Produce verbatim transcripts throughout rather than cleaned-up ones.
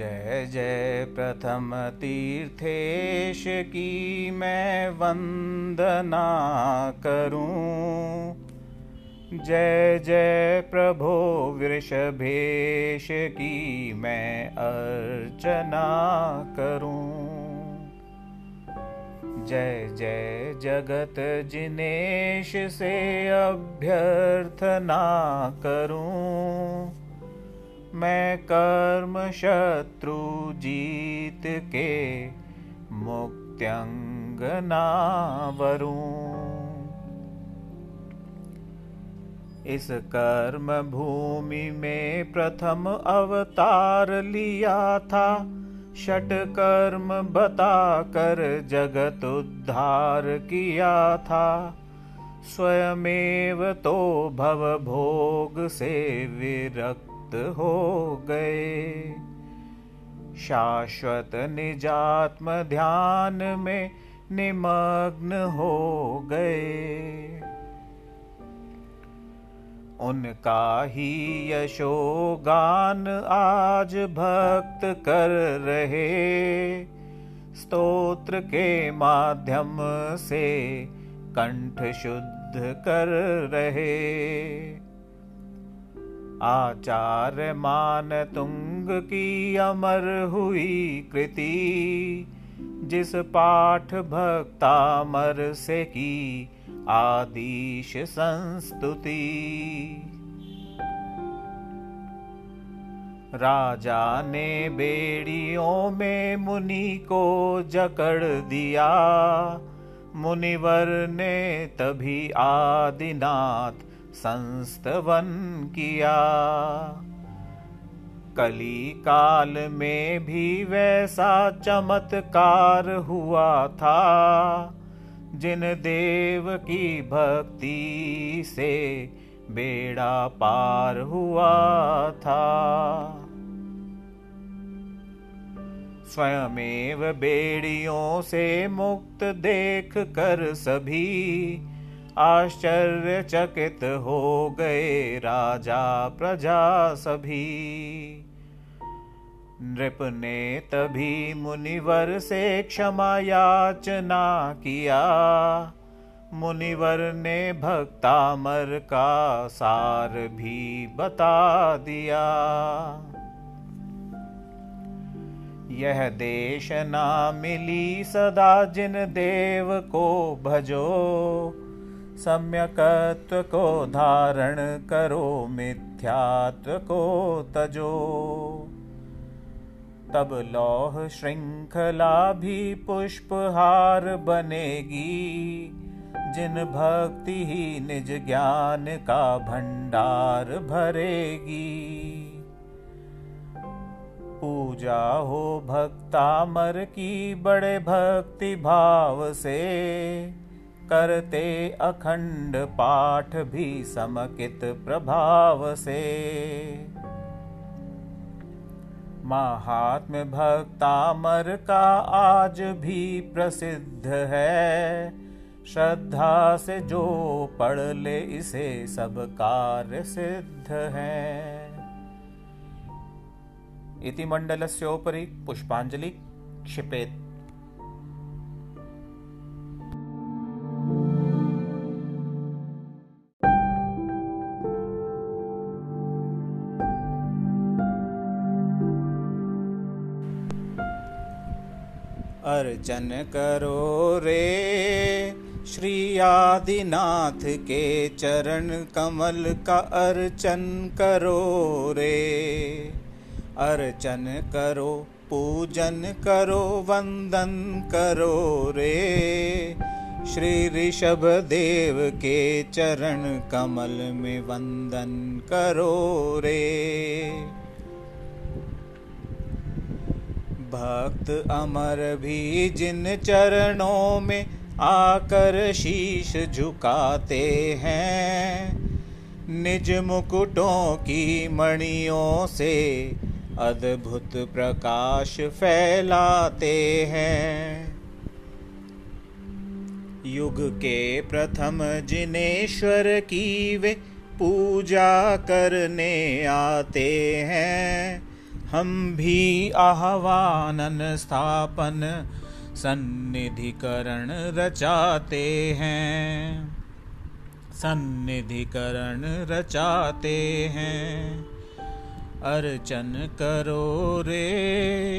जय जय प्रथम तीर्थेश की मैं वंदना करूं, जय जय प्रभो वृषभेश की मैं अर्चना करूं, जय जय जगत जिनेश से अभ्यर्थना करूं, मैं कर्म शत्रु जीत के मुक्त्यंगना वरूं। इस कर्म भूमि में प्रथम अवतार लिया था, षट कर्म बताकर जगत उद्धार किया था, स्वयमेव तो भव भोग से विरक्त हो गए, शाश्वत निजात्म ध्यान में निमग्न हो गए। उनका ही यशोगान आज भक्त कर रहे, स्तोत्र के माध्यम से कंठ शुद्ध कर रहे। आचार्य मान तुंग की अमर हुई कृति, जिस पाठ भक्तामर से की आदिश संस्तुति। राजा ने बेड़ियों में मुनि को जकड़ दिया, मुनिवर ने तभी आदिनाथ संस्तवन किया। कली काल में भी वैसा चमत्कार हुआ था, जिन देव की भक्ति से बेड़ा पार हुआ था। स्वयमेव बेड़ियों से मुक्त देख कर सभी आश्चर्यचकित हो गए, राजा प्रजा सभी। नृप ने तभी मुनिवर से क्षमा याचना किया, मुनिवर ने भक्तामर का सार भी बता दिया। यह देश ना मिली सदा जिन देव को भजो, सम्यकत्व को धारण करो मिथ्यात्व को तजो। तब लौह श्रृंखला भी पुष्पहार बनेगी, जिन भक्ति ही निज ज्ञान का भंडार भरेगी। पूजा हो भक्तामर की बड़े भक्ति भाव से, करते अखंड पाठ भी समकित प्रभाव से। महात्म्य भक्तामर का आज भी प्रसिद्ध है, श्रद्धा से जो पढ़ ले इसे सब कार्य सिद्ध है। इति मंडलस्योपरि पुष्पांजलि क्षिपेत्। अर्चन करो रे श्री आदिनाथ के चरण कमल का अर्चन करो रे, अर्चन करो पूजन करो वंदन करो रे, श्री ऋषभ देव के चरण कमल में वंदन करो रे। भक्त अमर भी जिन चरणों में आकर शीश झुकाते हैं, निज मुकुटों की मणियों से अद्भुत प्रकाश फैलाते हैं। युग के प्रथम जिनेश्वर की वे पूजा करने आते हैं, हम भी आह्वानन स्थापन सन्निधिकरण रचाते हैं, सन्निधिकरण रचाते हैं। अर्चन करो रे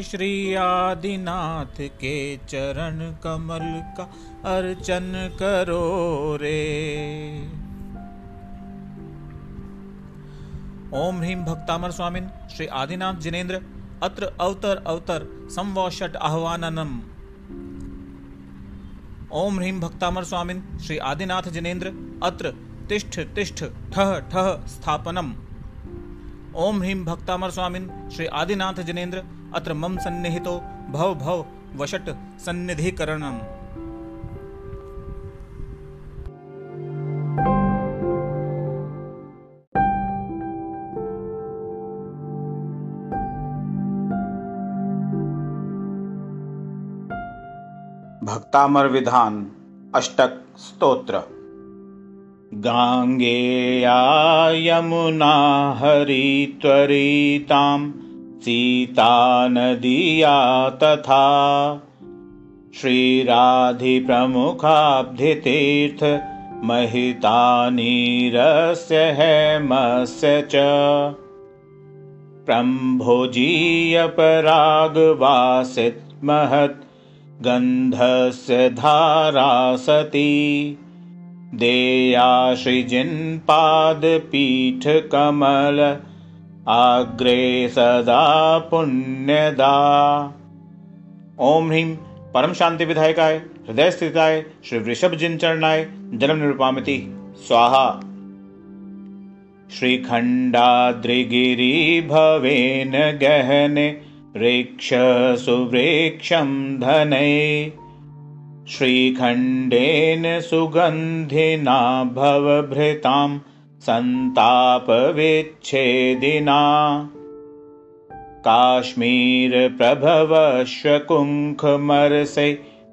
श्री आदिनाथ के चरण कमल का, अर्चन करो रे। ओम ह्रीम भक्तामर स्वामिन श्री आदिनाथ जिनेन्द्र अत्र अवतर अवतर संवो षट आह्वाननम। ओम ह्रीम भक्तामर स्वामिन श्री आदिनाथ जिनेन्द्र अत्र तिष्ठ तिष्ठ ठह ठह स्थापनम। ओम ह्रीम भक्तामर स्वामिन श्री आदिनाथ जिनेन्द्र अत्र मम सन्निहितो भव भव वषट सन्निधिकरणम। भक्तामर विधान अष्टक स्तोत्र। गांगेया यमुना हरित्वरितां सीता नदिया तथा श्रीराधि प्रमुखाब्धितीर्थ महिता नीरस्य हेमस्य च प्रम्भोजीय परागवासित महत् गंधस्य धारा सती देया श्रीजिन पाद पीठ कमल आग्रे सदा पुण्यदा। ओम ह्रीम परम शांति विधायकाय हृदय स्थिताय श्री वृषभ जिन चरणाय जन्म निरूपामिति स्वाहा। श्री खंडाद्रिगिरी भवेन गहने वृक्ष सुवृक्षं धने श्रीखंडेन सुगंधिना भवभृतां संतापविच्छेदिना काश्मीर प्रभवश्वकुंखमरसे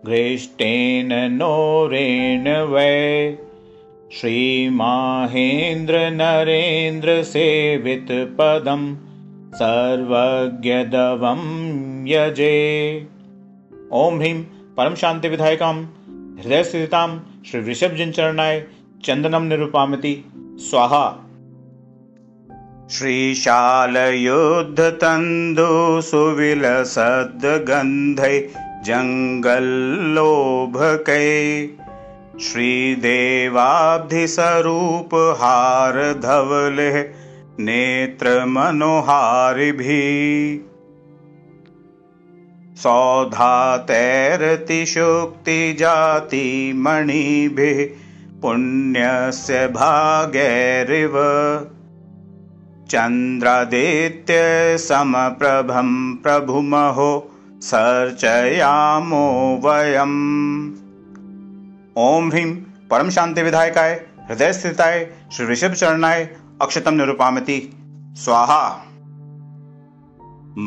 घृष्टेन नोरेण वै श्रीमाहेन्द्र नरेन्द्र सेवित पदम् सर्वज्ञदवं यजे। ओम ह्रीम परम शांति विधायकां हृदय स्थितां श्री वृषभ जिन चरणाय चंदनम निरूपामिति स्वाहा। श्रीशाल युद्ध तंदु सुविलसद गंधे जंगलोभके श्री देवाब्धि स्वरूप हार धवले नेत्र मनोहारि भी सौधा तैरति शुक्ति जाति मणि भी पुण्यस्य भागैरिव चंद्रादित्य समप्रभं प्रभुमहो सर्चयामो वयम्। ओम ह्रीम परम शांति विधायकाय हृदय स्थिताय श्री ऋषभ चरणाय अक्षतम निरूपामिति स्वाहा।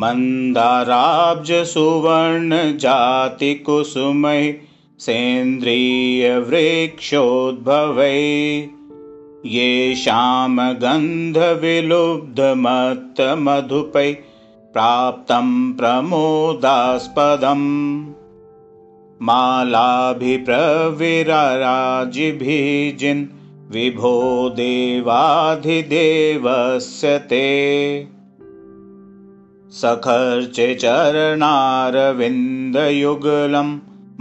मंदाराब्ज सुवर्ण जाति कुसुमै सेन्द्रिय वृक्षोद्भवै ये शाम गंध विलुब्ध मत्त मधुपै प्राप्तं प्रमोदास्पदं मालाभि प्रविराराजिभिजिन् विभो देवाधिदेवस्य ते सखर्चे चरणारविन्दयुगलं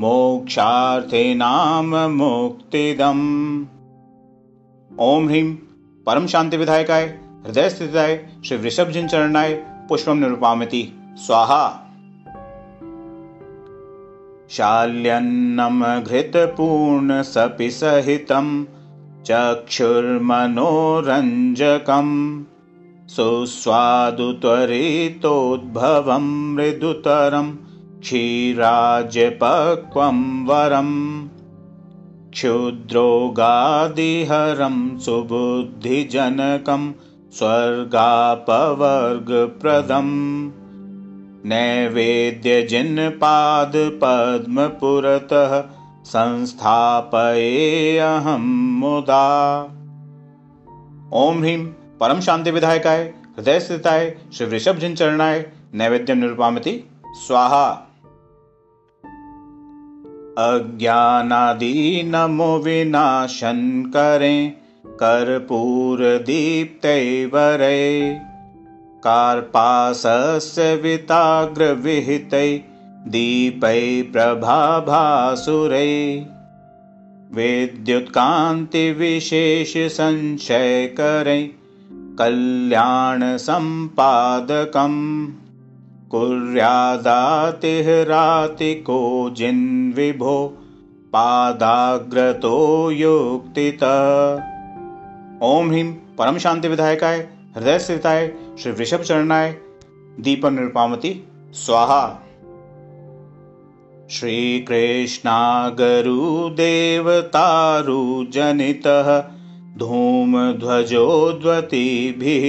मोक्षार्थिनाम मुक्तिदम्। ओम ह्रीम परम शांति विधायकाय हृदय स्थिताय श्री वृषभ जिन चरणाय पुष्पम निरूपामिति स्वाहा। शाल्यन्नम घृतपूर्ण सपि सहितम् चक्षुर्मनोरंजकं सुस्वादुत्वरितोद्भवं मृदुतरं क्षीराब्जपक्वं वरं क्षुद्रोगादिहरं सुबुद्धिजनकं स्वर्गापवर्गप्रदं नैवेद्यजिनपादपद्मपुरतः संस्थापयेऽहं मुदा। ओम ह्रीम परम शांति विधायकाय हृदय स्थिताय श्री वृषभ जिन चरणाय नैवेद्यम निरूपामति स्वाहा। अज्ञानादि नमो विनाशन करें कर्पूर दीप्तैवरे कार्पासस्य विताग्र विहितै दीपै प्रभाभासुरै विद्युत्कांति विशेष संशय करें कल्याण संपादकं कुर्यादातिहराति को जिन विभो पादाग्रतो युक्तितः। ओम ह्रीं परम शांति विधायकाय हृदय स्थिताय श्री वृषभ चरणाय दीपम निरूपामति स्वाहा। श्रीकृष्णागरुदेवतारु जनितः धूम्रध्वजोद्वतिभिः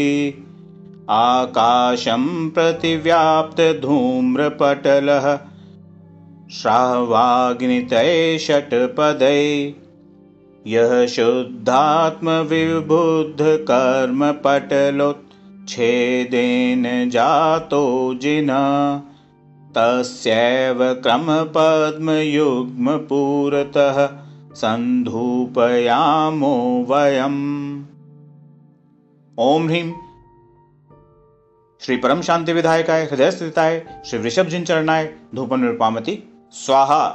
आकाशं प्रतिव्याप्तधूम्रपटलः श्रावाग्नितये षट्पदे यः शुद्धात्मविबुद्धकर्मपटलोच्छेदेन जातो जिनः तस्यैव क्रमपद्मयुग्मपुरतः संधूपयामो वयम्। ओम ह्रीं श्री परम शांति विधायकाय हृदय स्थिताय श्री वृषभजिन चरणाय धूपम निरूपामति स्वाहा।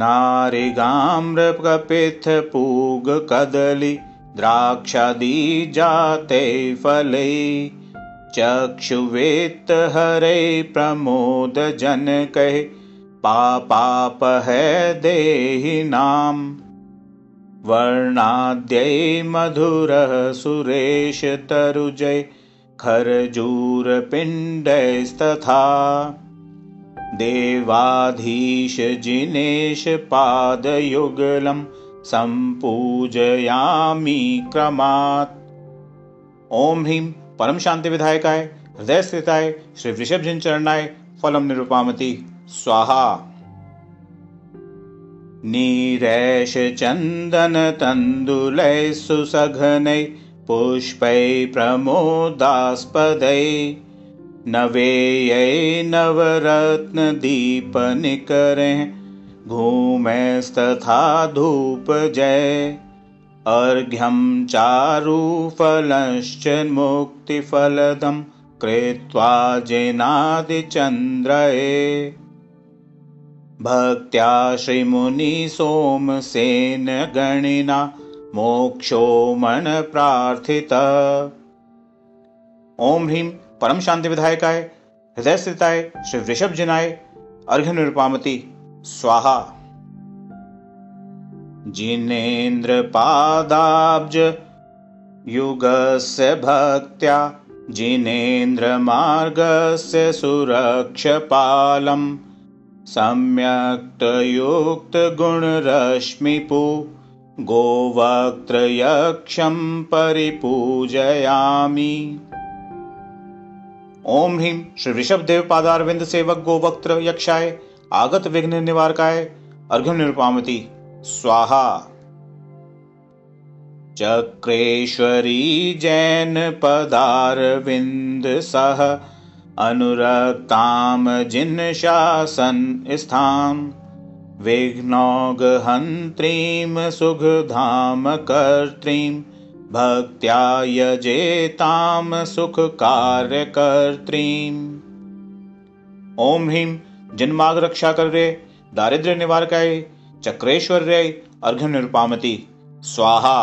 नारिगाम्र कपित्थ पूग कदली द्राक्षादि जाते फले चक्षुवेत हरे प्रमोद जन कहे पापाप है देहि नाम वर्णाद्यै मधुर सुरेश तरुजय खरजूर पिंडैस्तथा देवाधीश जिनेश पादयुगलम संपूजयामि क्रमात्। ओम ह्रीं परम शांति विधायकाय हृदय स्थिताय श्री वृषभजिन चरणाय फलम निरूपामति स्वाहा। नीरेश चंदन तंदुलै सुसघनै पुष्पै प्रमोदास्पदै नवेयै नवरत्न दीप निकरें घूमैस्तथा धूप जय अर्घ्यं चारुफलश्च मुक्तिफलदं कृत्वा जिनादिचन्द्रये भक्त्या श्रीमुनिसोमसेन गणिना मोक्षो मन प्रार्थितः। ओम ह्रीं परम शांति विधायकाय हृदय स्थिताय श्री वृषभजिनाय अर्घ्य निरूपामति स्वाहा। जिनेन्द्र पादाब्ज युगस्य भक्त्या जिनेन्द्र मार्गस्य सुरक्षपालं सम्यक्त युक्त गुणरश्मिपु गोवक्त्रयक्षं परिपूजयामि। ओम ह्रीं श्री वृषभ देव पादारविंद सेवक गोवक्त्र यक्षाय आगत विघ्न निवारकाय अर्घ्यं निरूपामति स्वाहा। चक्रेश्वरी जैन पदारविंद सह अनुरक्ताम जिन शासन स्थाम विघ्नौघहंत्रीम सुखधाम कर्त्रीम भक्त्या यजेताम सुख कार्य कर्त्रीम। ओम ह्रीं जिनमाग रक्षा कर रे दारिद्र्य निवारकाय चक्रेश्वर्यै अर्घ्य निरूपामति स्वाहा।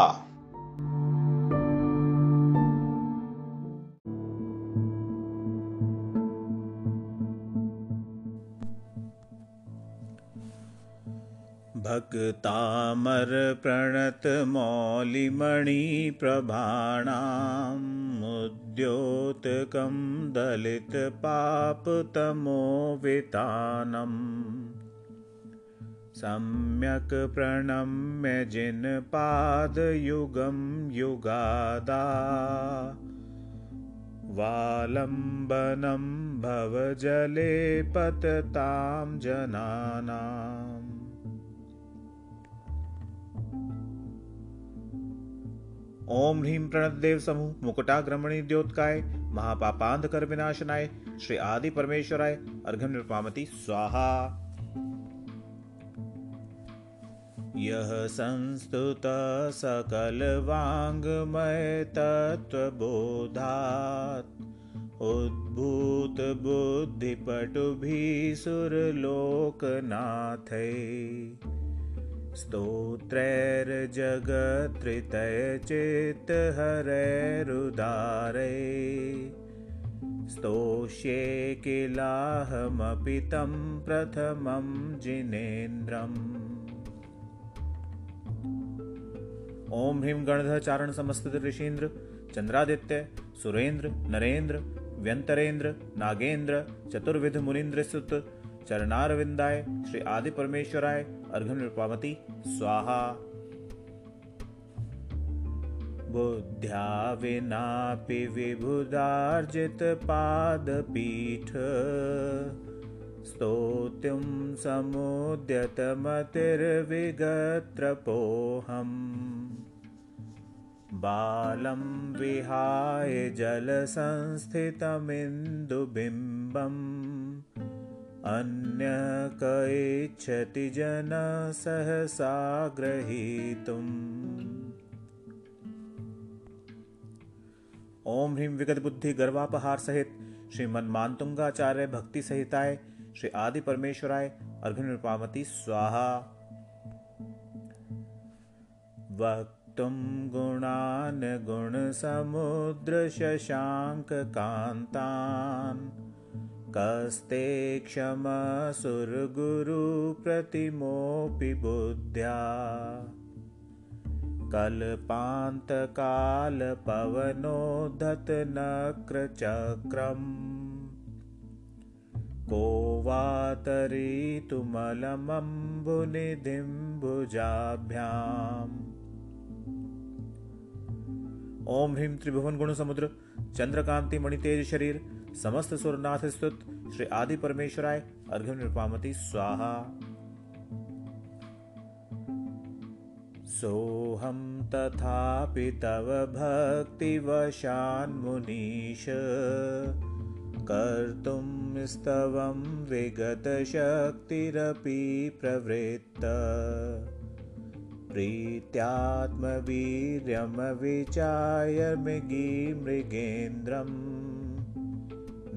भक्तामर प्रणत मौलिमणि प्रभाणां मुद्योतकं दलित पाप तमो वितानम् सम्यक प्रणम्य जिन पाद युगं युगादा वालंबनं भवजले पततां जनानां ओम ह्रीं प्रणतदेव समूह मुकुटाग्रमणी द्योतकाय महापापांधकर विनाशनाय श्री आदि परमेश्वराय अर्घं निर्वापयति स्वाहा। यह संस्तुत सकल वाङ्मय तत्त्वबोधात् उद्भूत बुद्धि पटु भीसुर लोकनाथे स्तोत्रैर जगत्रितय चित्त हरैरुदारे स्तोष्ये किलाहमपि तं प्रथमं जिनेन्द्रम्। ओम ह्रीं गणधर चारण समस्त ऋषीन्द्र चंद्रादित्य सुरेंद्र नरेंद्र व्यंतरेंद्र नागेंद्र चतुर्विध मुनीन्द्र सुत चरणारविंदाय श्री आदि परमेश्वराय अर्घं निर्वापयति स्वाहा। बुद्ध्या विनापि विबुधार्जित पादपीठ स्तोत्यं समुद्यत मतिर्विगत्रपोऽहम् बालं विहाय जलसंस्थितमिन्दुबिम्बम् अन्यः क इच्छति जनः सहसा ग्रहीतुम्। ओम ह्रीं विगतबुद्धि गर्वापहार सहित श्री मन्मान्तुंगाचार्य भक्ति सहिताय श्री आदि परमेश्वराय अर्घं निर्वापयति स्वाहा। वक्तुं गुणान् गुणसमुद्र शशांक कांतान् कस्ते क्षमा सुरगुरु प्रतिमोऽपि बुद्ध्या कल्पान्त काल पवनोद्धत नक्रचक्रम् को वातरितुमलमम्बुनिधिं भुजाभ्याम्। ओम ह्रीं त्रिभुवन गुण समुद्र चंद्रकांति मणितेज शरीर समस्त सुरनाथ स्तुत श्री आदि परमेश्वराय अर्घं निर्वापयति स्वाहा। सोहम तथापि तव भक्ति वशान् मुनीश कर्तुं स्तवं विगत शक्तिरपि प्रवृत्त प्रीत्यात्मवीर्यं विचाय मृगी मृगेन्द्रम्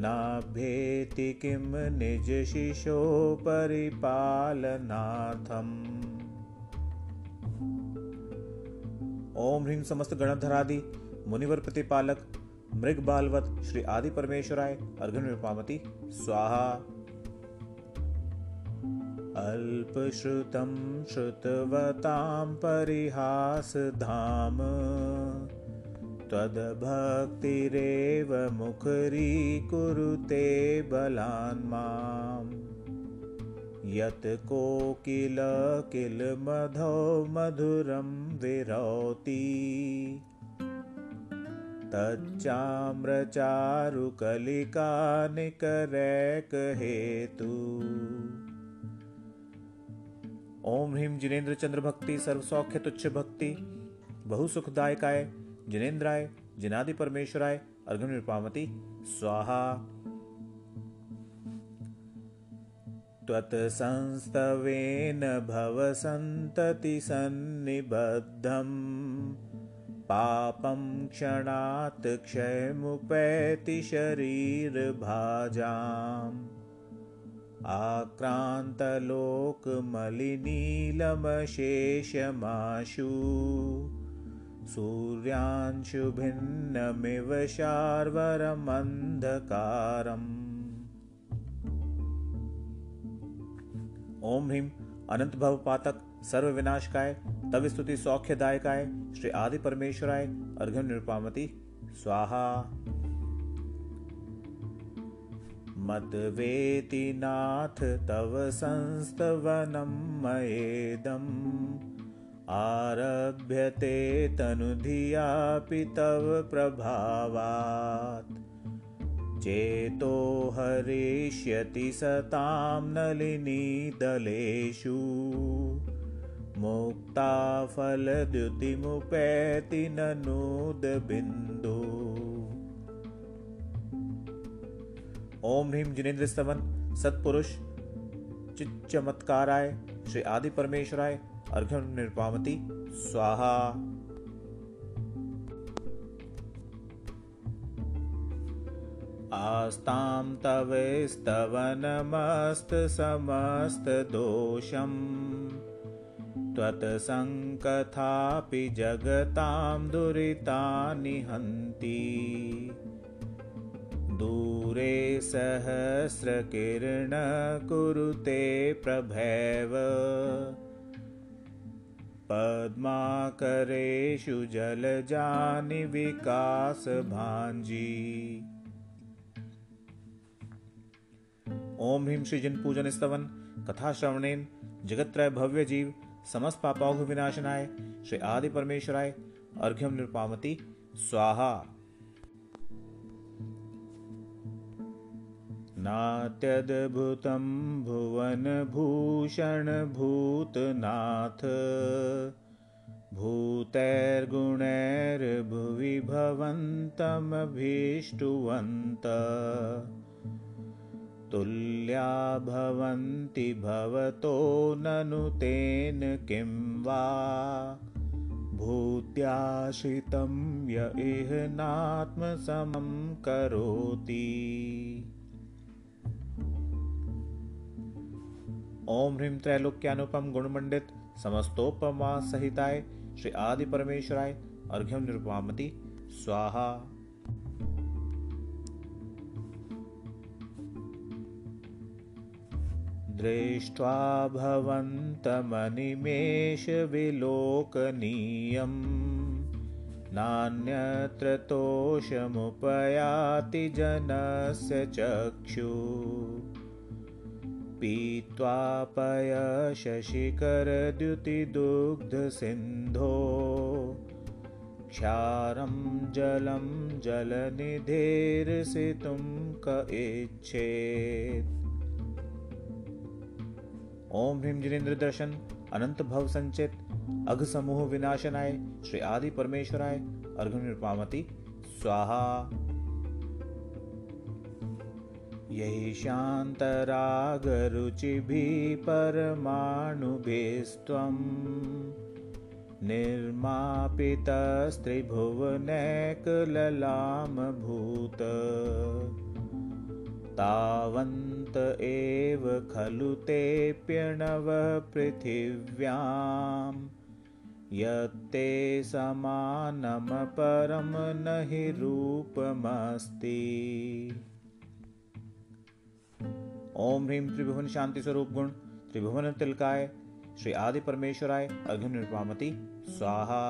नाभेति किं निज शिशो परिपालनाथम्। ओम ह्रीं समस्त गणधरादि मुनिवर प्रतिपालक मृग बालवत श्री आदि परमेश्वराय अर्घं निर्वापयति स्वाहा। अल्पश्रुतं श्रुतवतां परिहास धाम तद्भक्तिरेव मुखरी कुरुते बलान् माम् यत् कोकिल किल मधो मधुरं विरौति तच्चाम्रचारुकलिका निकरैक हेतु। ओम ह्रीं जिनेन्द्र चंद्र भक्ति सर्वसौख्य तुच्छ भक्ति बहु सुखदायकाय जिनेन्द्राय जिनादि परमेश्वराय अर्घं निर्वापयति स्वाहा। त्वत् संस्तवेन भव सन्तति सन्निबद्धम् पापं क्षणात् क्षयमुपैति शरीर भाजाम् आक्रान्तलोक मलिनीलमशेषमाशु सूर्यांशु भिन्नमिव शार्वरमन्धकारम्। ओम ह्रीं अनंत भव पातक सर्वविनाशकाय तव स्तुति सौख्यदायकाय श्री आदि परमेश्वराय अर्घं निर्वापयति स्वाहा। मत वेति नाथ तव संस्तवनं मयेदम् आरभ्यते तनुधिया तव प्रभावात् चेतो हरिष्यति सतां नलिनी दलेषु मोक्ता फलद्युतिमुपैति ननूद बिंदु। ओम ह्रीम जिनेन्द्र स्तवन सत्पुरुष चित चमत्काराय श्री आदि परमेश्वराय अर्घ्य निर्वामति स्वाहा। आस्तां तवे स्तवनमस्त समस्त दोषं त्वत्संकथापि जगतां दुरितानि हन्ति। दूरे सहस्रकिरण कुरुते प्रभैव पद्माकरेषु जलजानि विकास भांजी। ओम ह्रीम श्री जिन पूजन स्तवन कथा श्रवणेन जगत्रय भव्य जीव समस्त पापों को विनाशनाय श्री आदि परमेश्वराय अर्घ्यम निरुपामति स्वाहा। नात्यद्भुतं भुवन भूषण भूतनाथ भूतैर्गुणैर् भुवि भवन्तमभीष्टुवन्त। तुल्या भवन्ति भवतो ननु तेन किं वा भूत्याश्रितं य इह नात्मसमं करोति। ओम ह्रीम त्रैलोक्यानुपम गुणमंडित समस्तोपमा सहिताय श्री आदि परमेश्वराय अर्घ्यम निरुपामति स्वाहा। दृष्ट्वा भवन्तमनिमेष विलोकनीयं नान्यत्र तोषमुपयाति जनस्य चक्षुः। पीत्वा पयशशिखरद्युतिदुग्धसिन्धो क्षारं जलं जलनिधेर्सितुं क इच्छेत्। ओम भीम जिनेन्द्र दर्शन अनंत भव संचित अघ समूह विनाशनाय श्री आदि परमेश्वराय अर्घ्य निरुपामति स्वाहा। यही शांतराग रुचिभि परमाणुभिस्त्वं निर्मापितस्त्रिभुवनैकललाम भूत। तावन्त एव खलु ते प्रणवः पृथिव्यां यत्ते समानम परम नहि रूपमस्ति। ओम ह्रीम त्रिभुवन शांति स्वरूप गुण त्रिभुवन तिलकाय श्री आदि परमेश्वराय अर्घ्य निरुपामति स्वाहा।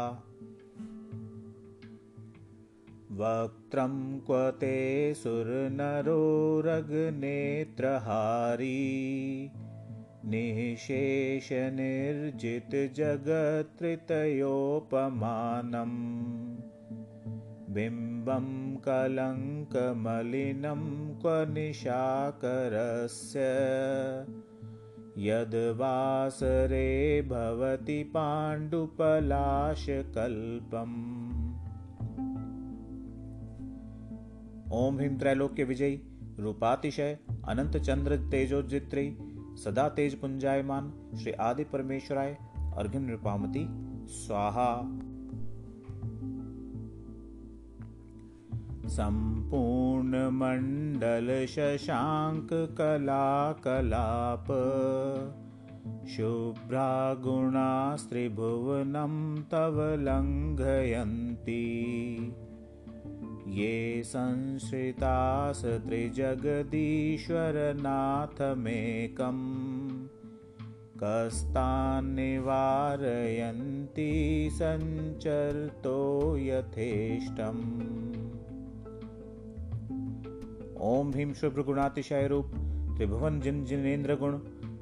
वक्त्रं क्वते सुरनरोरग्नेत्रहारी निःशेष निर्जित जगत्त्रितयोपमानम् बिंबं कलंकमलिनं क्वनिशाकरस्य यद्वासरे भवति पाण्डुपलाशकल्पम्। ओम ह्रीम त्रैलोक्य विजयी रूपातिशय अनंत चंद्र तेजोजित्री सदा तेज पुंजायमान श्री आदि परमेश्वराय अर्घ्य निरुपामति स्वाहा। संपूर्ण मंडल शशांक कला कलाप शुभ्रा गुणास्त्रिभुवनं तव लंघयन्ति। ये संश्रितास त्रिजगदीश्वरनाथमेकं कस्तान् निवारयन्ति संचरतो यथेष्टम्। ओम भीम शुभ्र गुणातिशय रूप त्रिभुवन जिन जिनेन्द्र गुण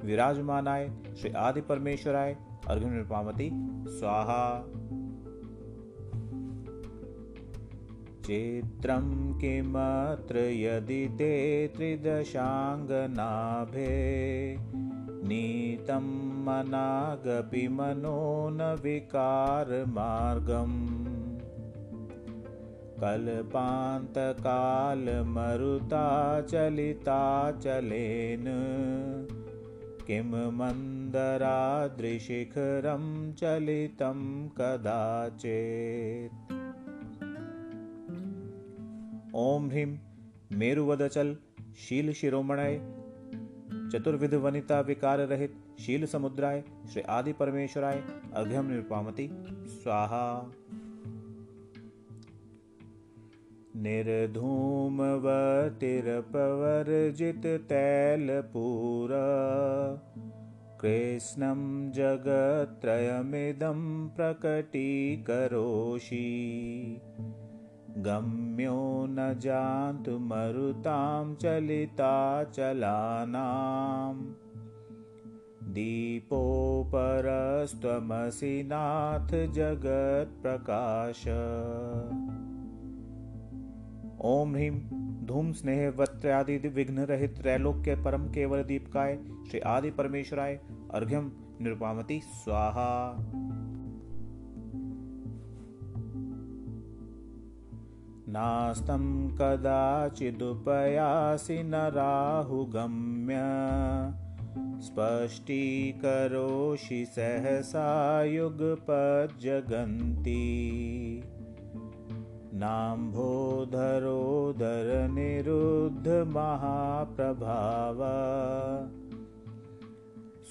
विराजमानाय श्री आदि परमेश्वराय अर्घ्य निरुपामति स्वाहा। चित्रं किमत्र यदि ते त्रिदशांगनाभे नीतं मनागपि मनो न विकारमार्गम् कल्पान्तकालमरुताचलिताचलेन किं मन्दराद्रिशिखरं चलितं कदाचित्। ओम ह्रीं मेरुवदचल शील शिरोमणय चतुर्विध वनिता विकार रहित शील समुद्राय श्री आदि परमेश्वराय अघ्यम निरुपामति स्वाहा। निर्धूम वतिरपवर्जित तैलपूरा कृष्णं जगत्त्रयमिदं प्रकटीकरोषि गम्यो न जान्तु मरुतां चलिताचलानां दीपोपरस्त्वमसि नाथ जगत्प्रकाश। ओम ह्रीं धूम स्नेह वत्यादि विघ्न रहित त्रैलोक्य परम केवल दीपकाय श्री आदि परमेश्वराय अर्घ्यम निरुपामति स्वाहा। नास्तं कदाचिदुपयासि न राहुगम्य स्पष्टीकरोषि सहसा युगपज्जगन्ति नाम्भोधरोधर निरुद्ध महाप्रभाव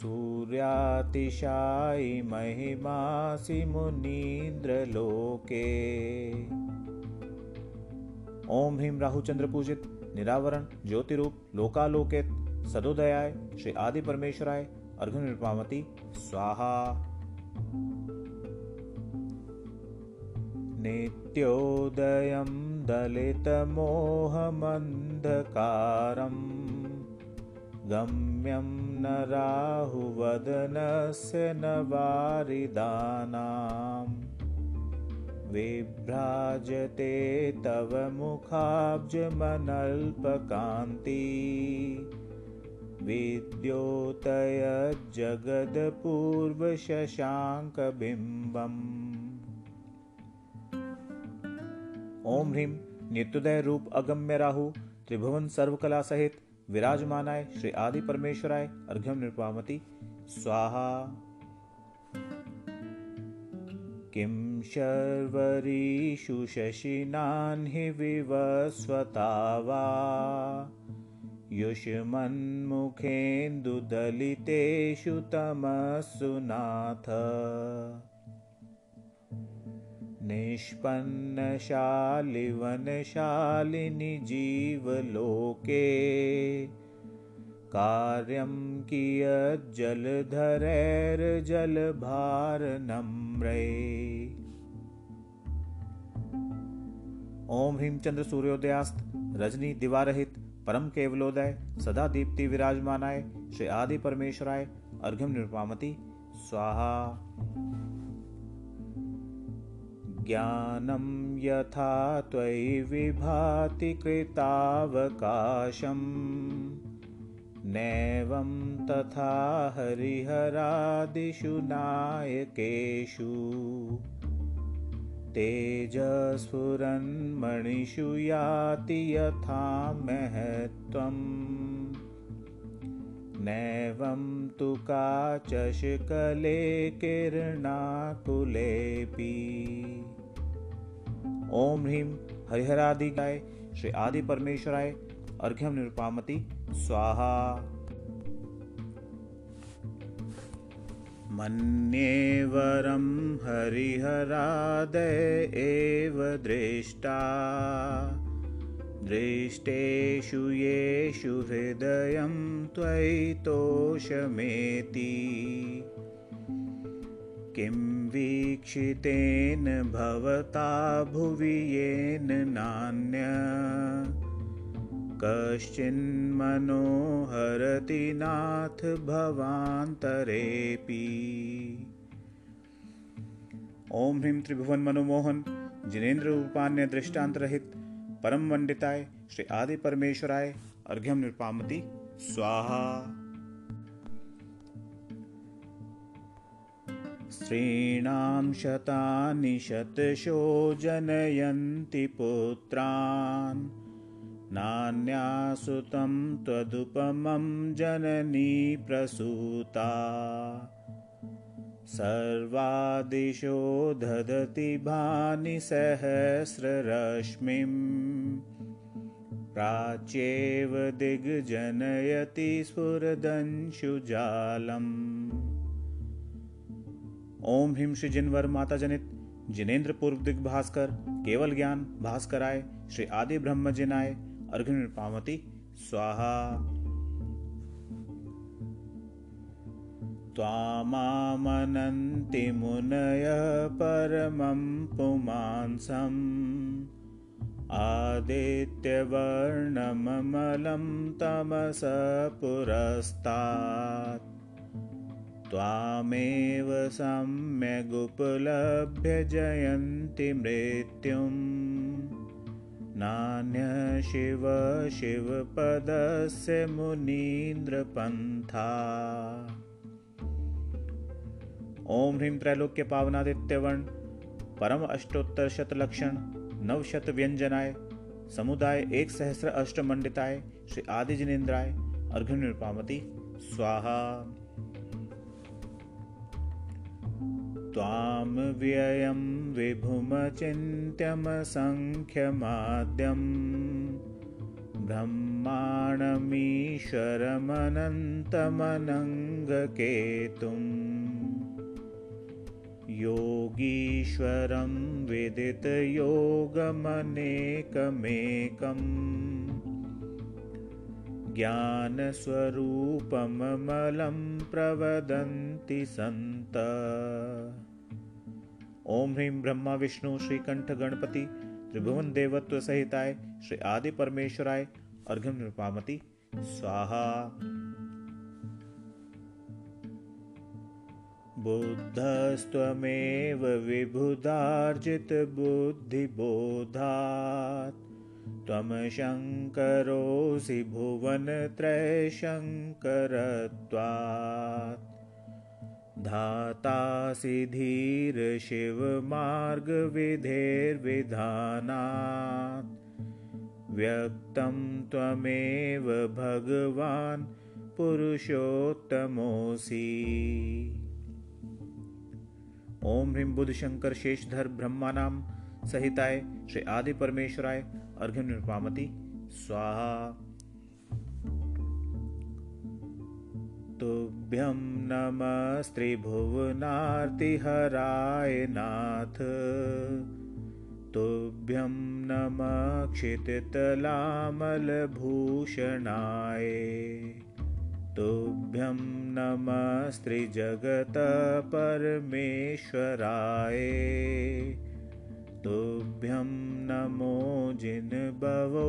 सूर्यातिशायी महिमासि मुनीन्द्रलोके। ओम ह्रीं राहुचंद्र पूजित निरावरण ज्योतिरूप लोकालोकित सदोदयाय श्री आदि परमेश्वराय अर्घ्य निरुपामति स्वाहा। नित्योदयं दलित मोहमंधकारं गम्यं न राहुवदनस्य न वारिदानाम् विभ्राजते तव मुखाब्जमनल्पकान्ति विद्योतयज्जगदपूर्वशशाङ्कबिम्बम्। ओम ह्रीं नित्योदय रूप अगम्य राहु त्रिभुवन सर्वकला सहित विराजमानाय श्री आदि परमेश्वराय अर्घ्यम निरुपामति स्वाहा। किं शर्वरीषु शशिनान्हि विवस्वतावा युष्मन्मुखेन्दु दलितेषु तमस्सु नाथ निष्पन्नशालिवनशालिनि जीवलोके कार्यं कियज्जलधरैर्जलभारनम्रै। ओम ह्रीं चंद्र सूर्योदयास्त रजनी दिवारहित परम केवलोदय सदा दीप्ति विराजमानाय श्री आदि परमेश्वराय अर्घ्यम निरुपामति स्वाहा। ज्ञानं यथा त्वयि विभाति कृतावकाशम् नैवं तथा हरिहरादिषु नायकेषु तेजस्फुरन्मणिषु याति यथा महत्त्वम् नैवं तु काचशकले किरणाकुलेऽपि। ओम ह्रीं हरिहरादिगाय श्री आदि परमेश्वराय अर्घ्यम निरुपामति स्वाहा। मन्ये वरं हरिहरादय एव दृष्टा दृष्टेषु येषु हृदयं त्वयि तोषमेति किं वीक्षितेन भवता भुवि येन नान्य कश्चिन्मनोहरति नाथ भवान्तरेऽपि। ओम ह्रीं त्रिभुवन मनोमोहन जिनेन्द्र उपान्य दृष्टांत रहित परम वंडिताय श्री आदि परमेश्वराय अर्घ्यम निरुपामति स्वाहा। स्त्रीणां शतानि शतशो जनयन्ति पुत्रान् नान्यासुतं त्वदुपमं जननी प्रसूता सर्वादिशो ददति भानि सहस्ररश्मिं प्राच्येव दिग्जनयति स्फुरदंशुजालम्। ओम ह्रीं श्री जिनवर माता जनित जिनेन्द्र पूर्व दिग्भास्कर केवल ज्ञान भास्कराय श्री आदि ब्रह्म जिनाय अर्घ्य नृपावती स्वाहा। त्वामामनन्ति मुनयः परमं पुमांसम् आदित्यवर्णममलं तमसः पुरस्तात् त्वामेव सम्यगुपलभ्य जयन्ति मृत्युम् नान्यः शिव शिवपदस्य मुनीन्द्रपन्था। ओम ह्रीं त्रैलोक्य पावनादित्य वर्ण परम अष्टोत्तर शत लक्षण नव शत व्यंजनाय समुदाय एक सहस्र अष्ट मंडिताय श्री आदि जिनेन्द्राय अर्घ्य नृपावती स्वाहा। त्वाम व्ययं विभुम चिन्त्यम संख्यमाद्यं ब्रह्माणमीश्वरमनन्तमनङ्गकेतुम् योगीश्वरं विदितयोगमनेकमेकम् ज्ञानस्वरूपममलं प्रवदन्ति सन्तः। ओम ह्रीं ब्रह्मा विष्णु श्रीकंठ गणपति त्रिभुवन देवत्व सहिताय श्री आदि परमेश्वराय अर्घ्यं नृपामति स्वाहा। बुद्धस्त्वमेव विबुधार्जित बुद्धिबोधात् त्वं शङ्करोऽसि भुवनत्रय शङ्करत्वात् धातासि धीर शिव मार्ग विधेर्विधानात् व्यक्तं त्वमेव भगवान् पुरुषोत्तमोऽसि। ओम ह्रीं बुध शंकर शेषधर ब्रह्मानाम सहिताय श्री आदि परमेश्वराय अर्घ्य नृपामति स्वाहा। तुभ्यं नमः त्रिभुवनार्तिहराय नाथ तुभ्यं नमः क्षितितलामलभूषणाय तुभ्यं नमस्ते जगत परमेश्वराय तुभ्यं नमो जिन भवो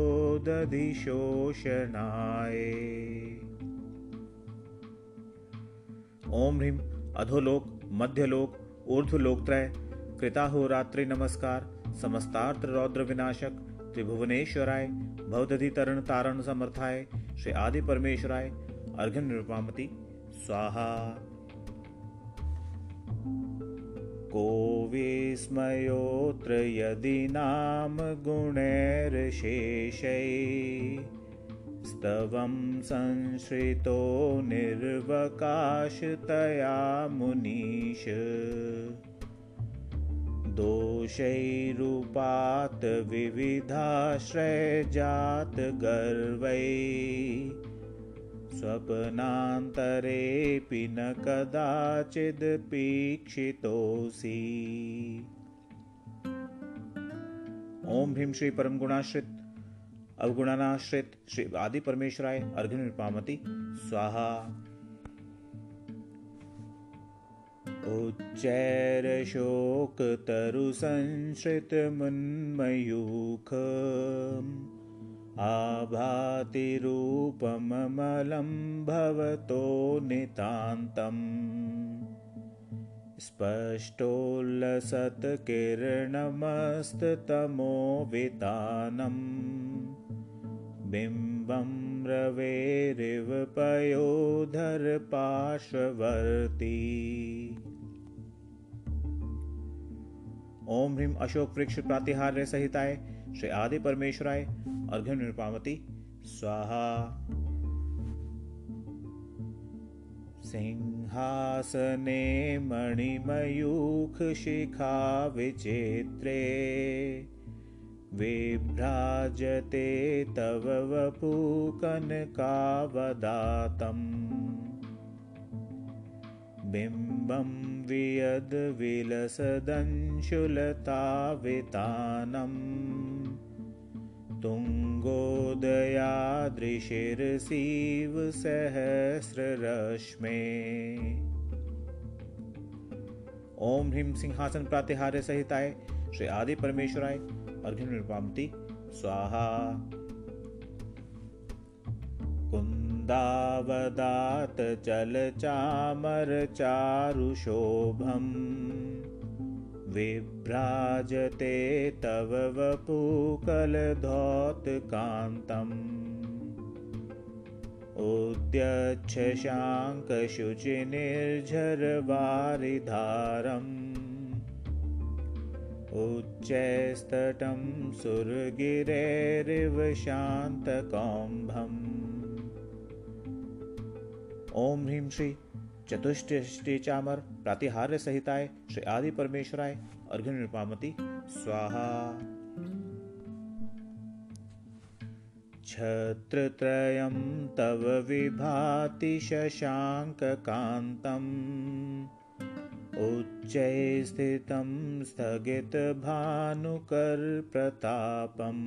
दधिशोषणाय। ओम ह्रीं अधोलोक मध्यलोक ऊर्ध्वलोकत्रय कृताहोरात्रि नमस्कार समस्तार्थ रौद्र विनाशक त्रिभुवनेश्वराय भवदधि तरण तारण समर्थाय श्री आदि परमेश्वराय अर्घ्य नृपामति स्वाहा। को विस्मयोऽत्र यदि नाम गुणैर्शेषैः स्तवं संश्रितो निर्वकाशतया मुनीश दोषैरुपात विविधाश्रय जात गर्वैः स्वप्नान्तरेऽपि न कदाचिद् पीक्षितोऽसि। ओम भीम श्री परम गुणाश्रित अवगुणानाश्रित श्री आदि परमेश्वराय अर्घ्य नृपामति स्वाहा। उच्चैर शोक तरु संश्रित मन्मयूख आभाति रूपममलं भवतो नितान्तं स्पष्टोल्लसत् किरणमस्ततमो वितानं बिम्बं रवेरिव पयोधर पार्श्ववर्ती। ओम ह्रीम अशोक वृक्ष प्रातिहार्य सहिताय श्री आदि परमेश्वराय अर्घ्य निरुपावती स्वाहा। सिंहासने मणिमयूख शिखा विचित्रे विभ्राजते तव वपुकनकावदातम् बिंबं वियद विलसदंशुलतावितानम् तुंगोदयादृशिरसीव सहस्ररश्मे ओम ह्रीम सिंहासन प्रातिहार्य सहिताय श्री आदि परमेश्वराय अर्घ्य निरुपावती स्वाहा। कुंदावदात चल चामर चारुशोभम विभ्राजते तव वपुकलधौतकान्तम् उद्यच्छशाङ्कशुचिनिर्झरवारिधारम् उच्चैस्तटं सुरगिरेरिव शान्तकौम्भम् ओम ह्रीं श्री चतुष्टि चामर प्रातिहार्य सहिताय श्री आदि परमेश्वराय अर्घ्य निरुपावती स्वाहा। छत्रत्रयं तव विभाति शशाङ्ककान्तं उच्चैः स्थितं स्थगितभानुकरप्रतापम्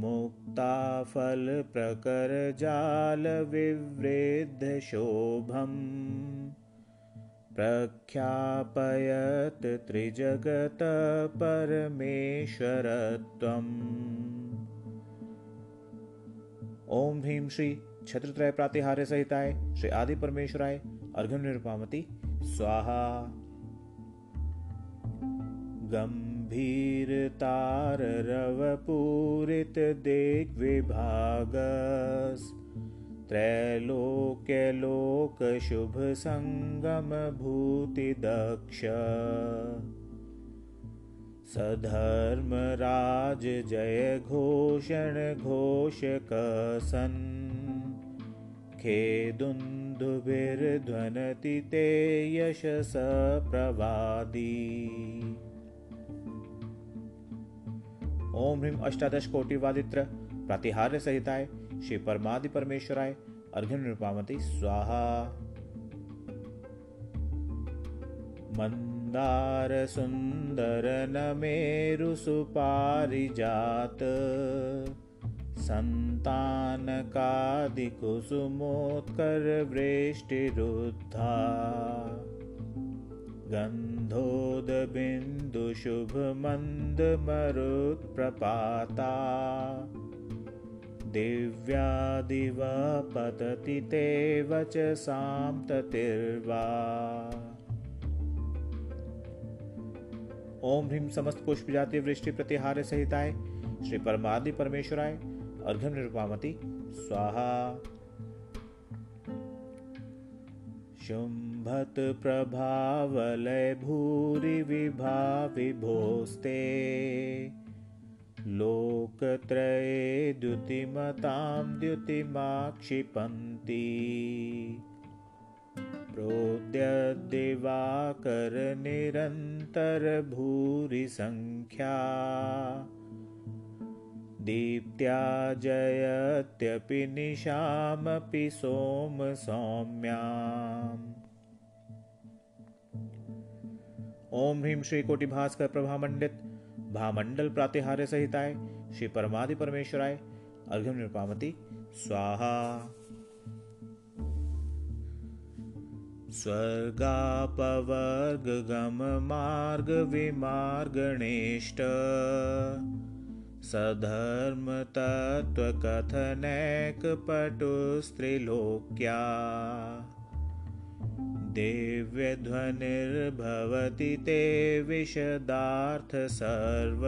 मुक्ताफल प्रकर जाल विवृद्ध शोभम प्रख्यापयत त्रिजगत परमेश्वरत्वम् ओम भीम श्री छत्रत्रय प्रातिहार्य सहिताय श्री आदि परमेश्वराय अर्घ्य निरुपावती स्वाहा। गम भीर तार रव पूरित देख विभागस त्रैलोक्य लोक शुभ संगम भूति दक्ष सधर्म राज जय घोषण घोष कसन खेदुंधुभिर ध्वनति ते यश प्रवादी ओम ह्रीम अष्टादश कोटि वादित्र प्रातिहार्य सहिताय श्री परमादि परमेश्वराय अर्घ्य निरुपावती स्वाहा। मंदार सुंदर नमेरु सुपारिजात संतान कादि कुसुमोत्कर वृष्टिरुद्धा गंधोद बिंदु शुभ मंद मरुत प्रपाता दिव्या दिव पतति ते वचसां ततिर्वा ओम ह्रीम समस्त पुष्प जाति वृष्टि प्रतिहार्य सहिताय श्री परमादि परमेश्वराय अर्घ्य निरुपावती स्वाहा। शुंभत प्रभावलय भूरि विभा विभोस्ते लोकत्रये द्युतिमतां द्युतिमाक्षिपन्ति प्रोद्यदिवाकर निरंतर भूरि संख्या दीप्त्या जयत्यपि निशामपि सोम सौम्याम ओम भीम श्री कोटि भास्कर प्रभामंडित भामंडल प्रातिहार्य सहिताय श्री परमादि परमेश्वराय अर्घ्य निरुपावती स्वाहा। स्वर्गापवर्ग गम मार्ग विमार्गणेष्ट सधर्म तत्व कथनैक पटु स्त्रिलोक्या दिव्य ध्वनिर्भवति ते विशदार्थ सर्व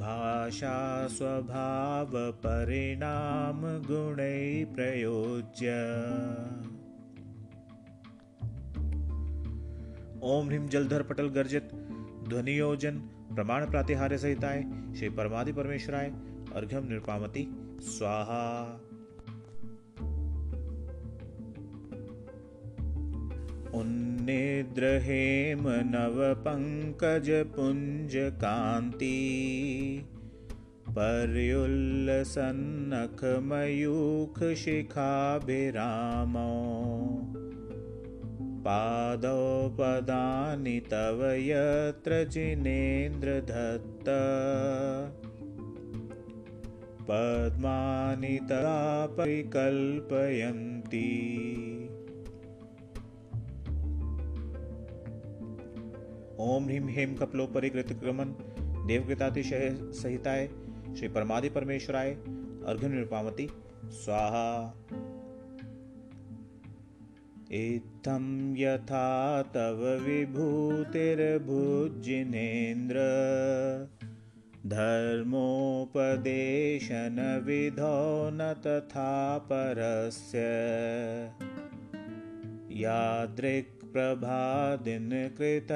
भाषा स्वभाव परिणाम गुणै प्रयोज्य ओम ह्रीम जलधर पटल गर्जित ध्वनियोजन प्रमाण प्रातिहार्य सहिताय श्री परमादि परमेश्वराय अर्घ्यम निरुपामति स्वाहा। उन्निद्रहेम नव पंकज पुंज कांति पर्युल्ल सन्नख मयूख शिखाभिरामो पादौ पदानि तव यत्र जिनेन्द्र धत्त पद्मानि तदा परिकल्पयन्ति ओम ह्रीम हेम कपलोपरि कृतक्रमन देवकृतातिशय सहिताय श्री परमादि परमेश्वराय अर्घ्य निरुपामति स्वाहा। इत्थं यथा तव विभूतिर्भुजिनेन्द्र धर्मोपदेशन विधो न तथा परस्य यादृक् प्रभादिन कृत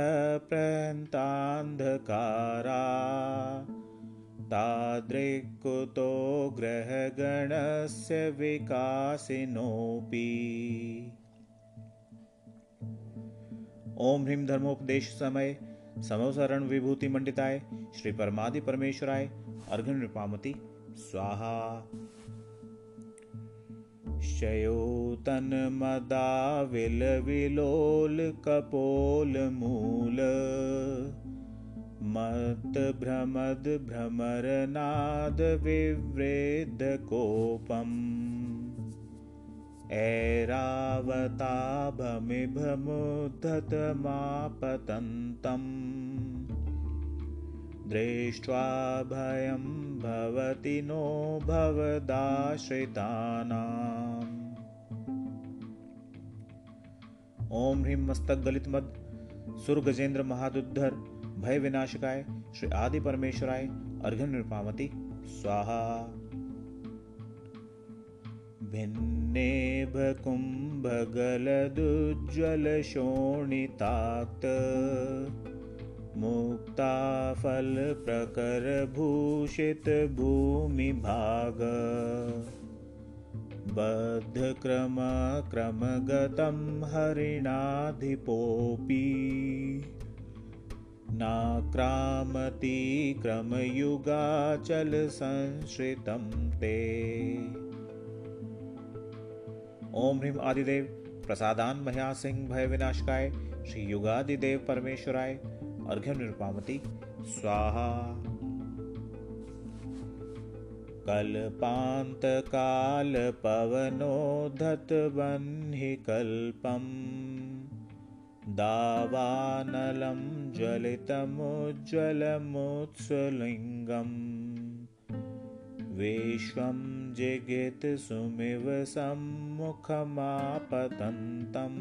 प्रहंतांधकारा तादृक्कुतो ग्रहगणस्य विकासिनोपि ओम ह्रीम धर्मोपदेश समय समवसरण विभूति मंडिताय श्री परमादि परमेश्वराय अर्घ्य निरुपामति स्वाहा। शयोतन मदा विल विलोल कपोल मूल मत भ्रमद भ्रमर नाद विवृद्ध कोपम ऐरावता भमि भमुद्धत मापतंतम दृष्ट्वा भयं भवति नो भवदाश्रितानां ओम ह्रीम मस्तक गलित मद सुर गजेंद्र महादुद्धर भय विनाशकाय श्री आदि परमेश्वराय अर्घ्य निरुपामति स्वाहा। भिन्नेभ कुंभ गलदुज्ज्वल शोणिताक्त मुक्ता फल प्रकर भूषित भूमि भाग बद्ध क्रम क्रम गतम हरिणाधिपोपी नाक्रामती क्रम युगाचल संश्रितम ते ओम ह्रीम आदिदेव प्रसादान महा सिंह भय विनाशकाय श्री युगादिदेव परमेश्वराय अर्घ्य निरुपामति स्वाहा। कल्पांत काल पवनोधत वह्नि कल्पम दावानलम ज्वलितमुज्ज्वलमुत्सलिंगम विश्वं जिगित सुमिव सम्मुखमापतन्तम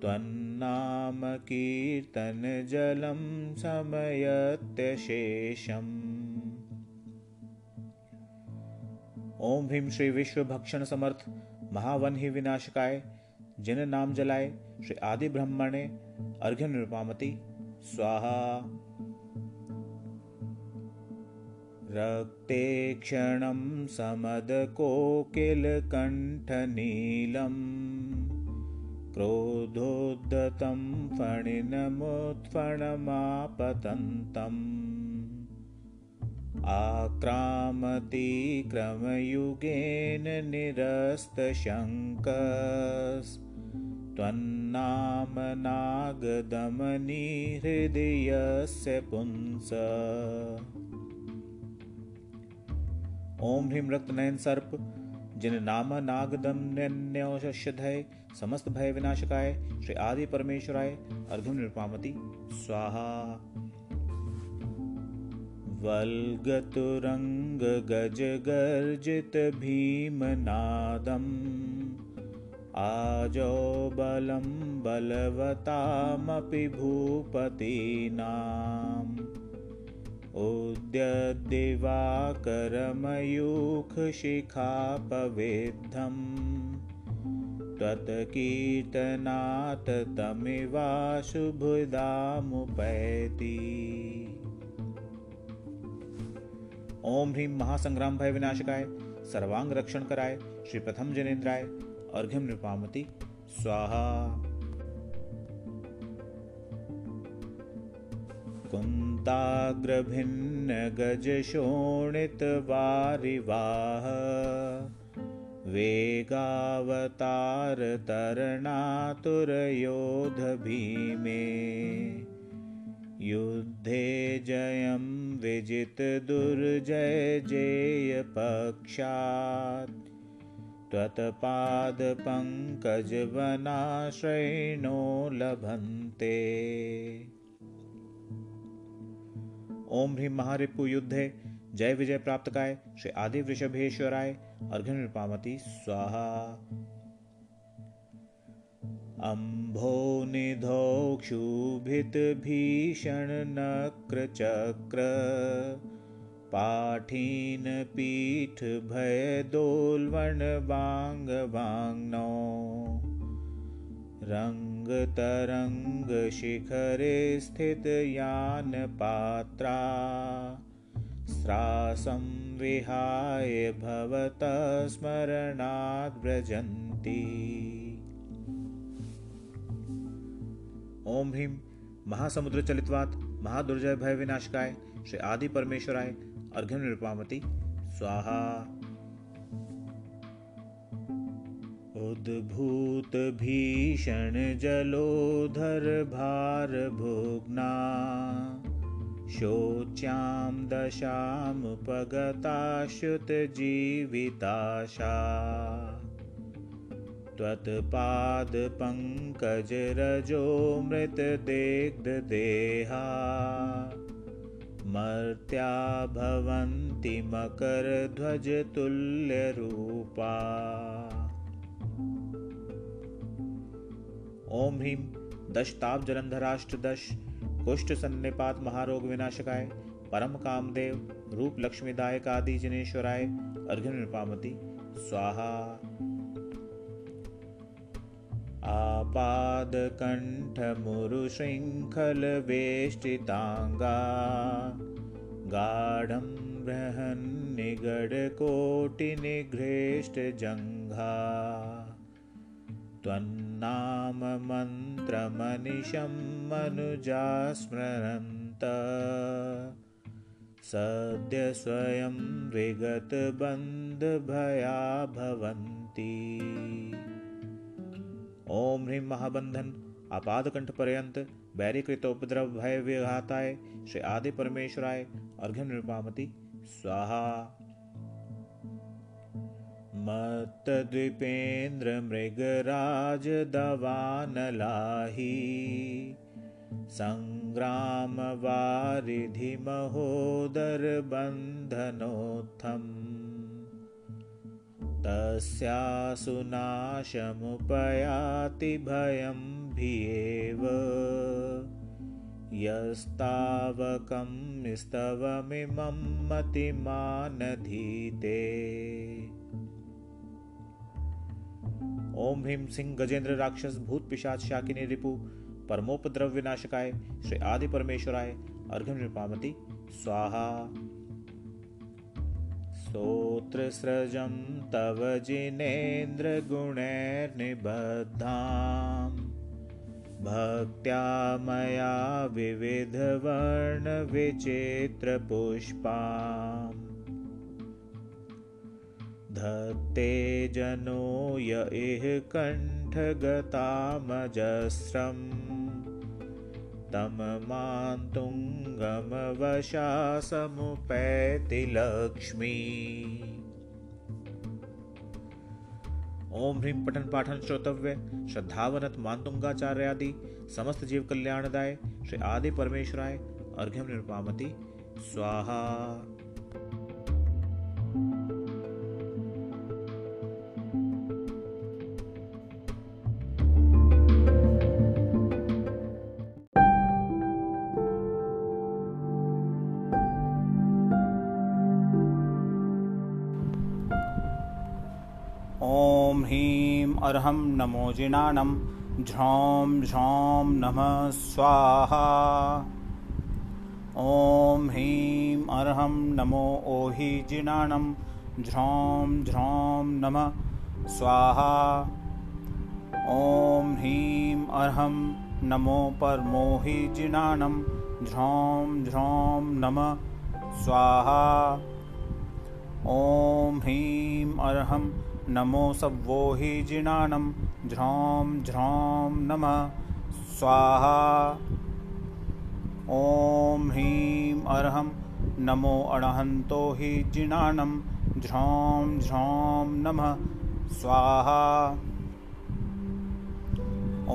त्वन्नाम कीर्तन जलम समयत्यशेषम ओम भीम श्री विश्व भक्षण समर्थ महावन ही विनाशकाय जिन नाम जलाय श्री आदि ब्रह्मणे अर्घ्य निरुपामति स्वाहा। रक्ते क्षणम समद कोकिल कंठ नीलम क्रोधोद्धतं फणिनमुत्फणमापतन्तं आक्रामति क्रमयुगेन निरस्तशङ्कस्त्वन्नामनागदमनी हृदयस्य पुंस ओम ह्रीम रक्तनयन सर्प जिन नाम नागदम्यन्योषधय समस्त भय विनाशकाय श्री आदि परमेश्वराय अर्घ्य निरुपामति स्वाहा। वल्गतुरंग गज गर्जित भीम नादम आजो बलम बलवतामपि भूपतीनाम उद्यत दिवाकरमयूख शिखापवेद्धम् गत कीर्तनात् तमेवा शुभदामुपैति। ओम ह्रीम महासंग्राम भय विनाशकाय सर्वांग रक्षण कराय श्री प्रथम जनेन्द्राय अर्घ्यम नृपामति स्वाहा। कुंताग्र भिन्न गज शोणित वारिवाह वेगावतार तरणातुर योध भीमे युद्धे जयं विजित दुर्जय जेय पक्षात् त्वत्पाद पंकज वनाश्रयणो लभन्ते। ओम ह्रीम महारिपु युद्धे जय विजय प्राप्त काय श्री आदि वृषभेश्वराय अर्घ्य नृपामति स्वाहा। अम्भो निधौ क्षुभित भीषण नक्र चक्र पाठीन पीठ भय दोलवण बांग वांगनो रंग तरंग शिखरे स्थित यान पात्रा स्रासं विहाय भवत स्मरणात् व्रजन्ति। ओम भीम महासमुद्र चलितवात महादुर्जय भय विनाशकाय श्री आदि परमेश्वराय अर्घ्यम नृपामति स्वाहा। उद्भूत भीषण जलोधर भार भोग्ना शोच्याम दशाम पगताश्युत जीविताशा त्वत्पाद पंकज रजो मृत देग्ध देहा मर्त्या भवन्ति मकर ध्वज तुल्य रूपा। ओम ह्रीम दशताप जलंधराष्ट दश कुष्ठ सन्निपात महारोग विनाशकाय परम कामदेव रूप लक्ष्मीदायक आदि जिनेश्वराय अर्घ्य नृपामति स्वाहा। आपाद कंठ मुरु श्रृंखल वेष्टितांगा गाढ़ं बृहन् निगढ़ कोटि निघ्रेष्ट जंघा त्वन्नाम मंत्रमनिशं मनुजा स्मरन्त सद्य स्वयं विगत बंध भया भवन्ति। ओम ह्रीम महाबंधन आपादकंठ पर्यंत बैरीकृतोपद्रव भय विघाताय श्री आदि परमेश्वराय अर्घ्यम नृपामति स्वाहा। मत्त द्विपेन्द्र मृगराज दवानलाही संग्राम वारिधि महोदर बंधनोत्थम तस्यासुनाशमुपयाति भयं भियेव यस्तावकं स्तवमिमं मतिमानधीते। ओम भीम सिंह गजेंद्र राक्षस भूत पिशाच शाकिनी रिपु परमोपद्रव विनाशकाय श्री आदि परमेश्वराय अर्घ्यम नृपामति स्वाहा। स्तोत्र सृजं तव जिनेन्द्र गुणैर्निबद्धां भक्त्या मया विविध वर्ण विचित्र पुष्पाम् धत्ते जनो य इह कंठगतामजस्रं तममान्तुङ्गमवशासमुपैति लक्ष्मी। ओम ह्रीम पठन पाठन श्रोतव्य श्रद्धावनत मान्तुंगाचार्य आदि समस्त जीव कल्याणदाय श्री आदि परमेश्वराय अर्घ्यम नृपामति स्वाहा। अर्हं नमो जिनानं झ्रौं झ्रौं नमः स्वाहा। ओम ह्रीं अर्हं नमो ओहि जिनानं झ्रौं झ्रौं नमः स्वाहा। ओम ह्रीं अर्हं नमो परमोहि जिनानं झ्रौं झ्रौं नमः स्वाहा। ओम ह्रीं अर्हं नमो सवोहि जिनानं झ्रौं झ्रौं नमः स्वाहा। ओम ह्रीं अर्हं नमो अरहंतो हि जिनानं झ्रौं झ्रौं नमः स्वाहा।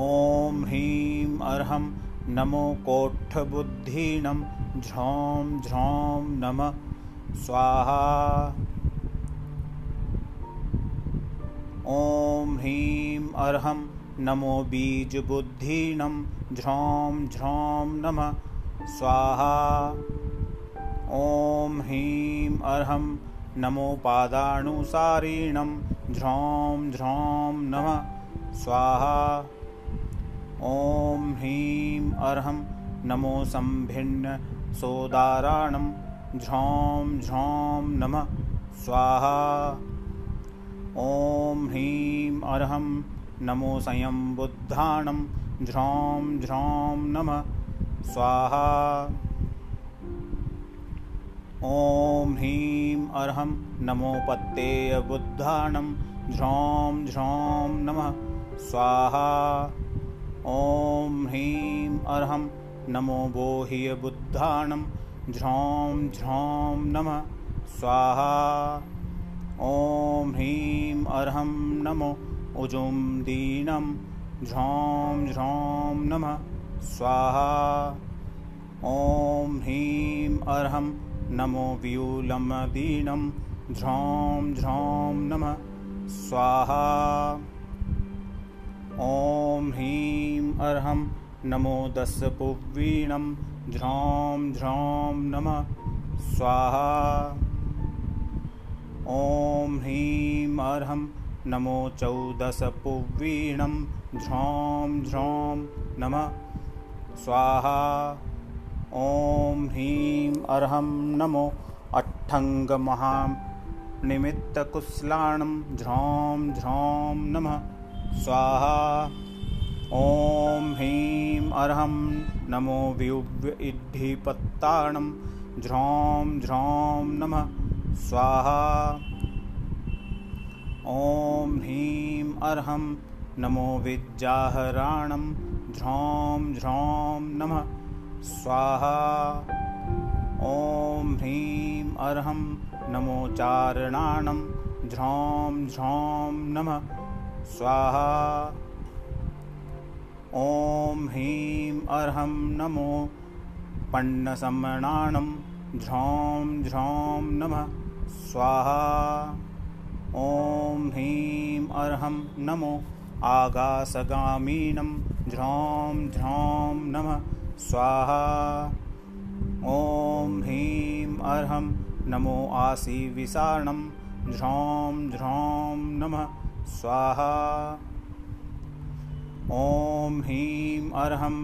ओम ह्रीं अर्हं नमो कोट्ठबुद्धीनं झ्रौं झ्रौं नमः स्वाहा। ओम ह्रीं अर्हं नमो बीजबुद्धिनं झ्रौं झ्रौं नमः स्वाहा। ओम ह्रीं अर्हं नमो पादानुसारिणं झ्रौं झ्रौं नमः स्वाहा। ओम ह्रीं अर्हं नमो संभिन्न सोदाराणं झ्रौं झ्रौं नमः स्वाहा। ओम ह्रीं अर्हं नमो संयम्बुद्धानं झ्रौं झ्रौं नमः स्वाहा। ओम ह्रीं अर्हं नमो पत्तेयबुद्धानं झ्रौं झ्रौं नमः स्वाहा। ओम ह्रीं अर्हं नमो बोह्यबुद्धानं झ्रौं झ्रौं नमः स्वाहा। ओम ह्रीं अर्हं नमो उजुं दीनं झ्रौं झ्रौं नमः स्वाहा। ओम ह्रीं अर्हं नमो व्यूलं दीनं झ्रौं झ्रौं नमः स्वाहा। ओम ह्रीं अर्हं नमो दशपुवीणं झ्रौं झ्रौं नमः स्वाहा। ओम ह्रीं अर्हं नमो चौदशपुवीणं झ्रौं झ्रौं नमः स्वाहा। ओम ह्रीं अर्हं नमो अट्टङ्गमहानिमित्तकुशलाणं झ्रौं झ्रौं नमः स्वाहा। ओम ह्रीं अर्हं नमो व्युव्य इड्ढिपत्ताणं झ्रौं झ्रौं नमः स्वाहा। ओम ह्रीं अर्हं नमो विद्याहराणं झ्रौं झ्रौं नमः स्वाहा। ओम ह्रीं अर्हं नमो चारणाणं झ्रौं झ्रौं नमः स्वाहा। ओम ह्रीं अर्हं नमो पन्नसमणानं झ्रौं झ्रौं नमः स्वाहा। ओम ह्रीं अर्हं नमो आगासगामिनं झ्रौं झ्रौं नमः स्वाहा। ओम ह्रीं अर्हं नमो आसीविसाणं झ्रौं झ्रौं नमः स्वाहा। ओम ह्रीं अर्हं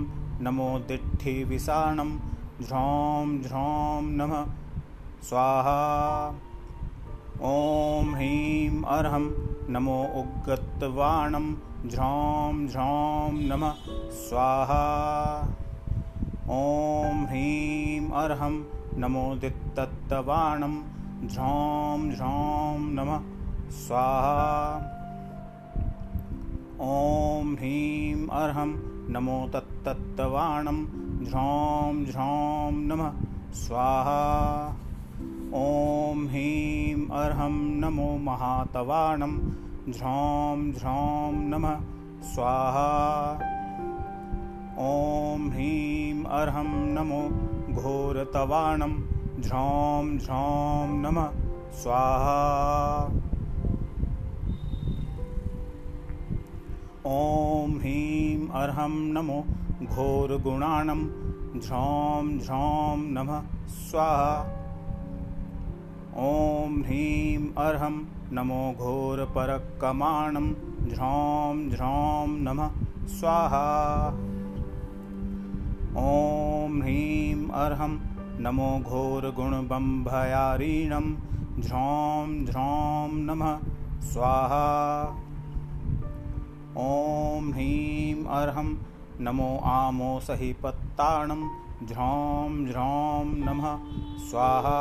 नमो दिट्ठिविसाणं झ्रौं झ्रौं नमः स्वाहा। ओम ह्रीं अर्हं नमो उग्गतवाणं झ्रौं झ्रौं नमः स्वाहा। ओम ह्रीं अर्हं नमो दित्तत्तवाणं झ्रौं झ्रौं नमः स्वाहा। ओम ह्रीं अर्हं नमो तत्तत्तवाणं झ्रौं झ्रौं नमः स्वाहा। ओम ह्रीं अर्हं नमो महातवाणं झ्रौं झ्रौं नमः स्वाहा। ओम ह्रीं अर्हं नमो घोरतवाणं झ्रौं झ्रौं नमः स्वाहा। ओम ह्रीं अर्हं नमो घोरगुणानं झ्रौं झ्रौं नमः स्वाहा। ओम ह्रीं अर्हं नमो घोरपरक्कमानं झ्रौं झ्रौं नमः स्वाहा। ओम ह्रीं अर्हं नमो घोरगुणबम्भयारिणं झ्रौं झ्रौं नमः स्वाहा। ओम ह्रीं अर्हं नमो आमोसहिपत्ताणं झ्रौं झ्रौं नमः स्वाहा।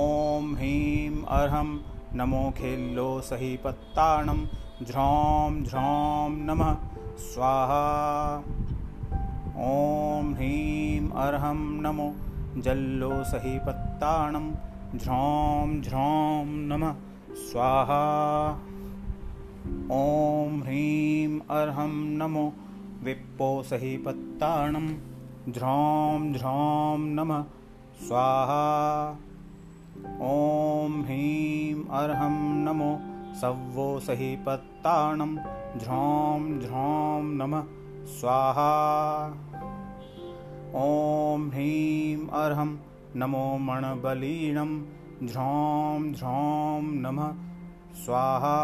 ओम ह्रीं अर्हं नमो खिल्लोसहिपत्ताणं झ्रौं झ्रौं नमः स्वाहा। ओम ह्रीं अर्हं नमो जल्लोसहिपत्ताणं झ्रौं झ्रौं नमः स्वाहा। ओम ह्रीं अर्हं नमो विप्पोसहिपत्ताणं झ्रौं झ्रौं नमः स्वाहा। ओम ह्रीं अर्हं नमो सव्वोसहिपत्ताणं झ्रौं झ्रौं नमः स्वाहा। ओम ह्रीं अर्हं नमो मणबलीनं झ्रौं झ्रौं नमः स्वाहा।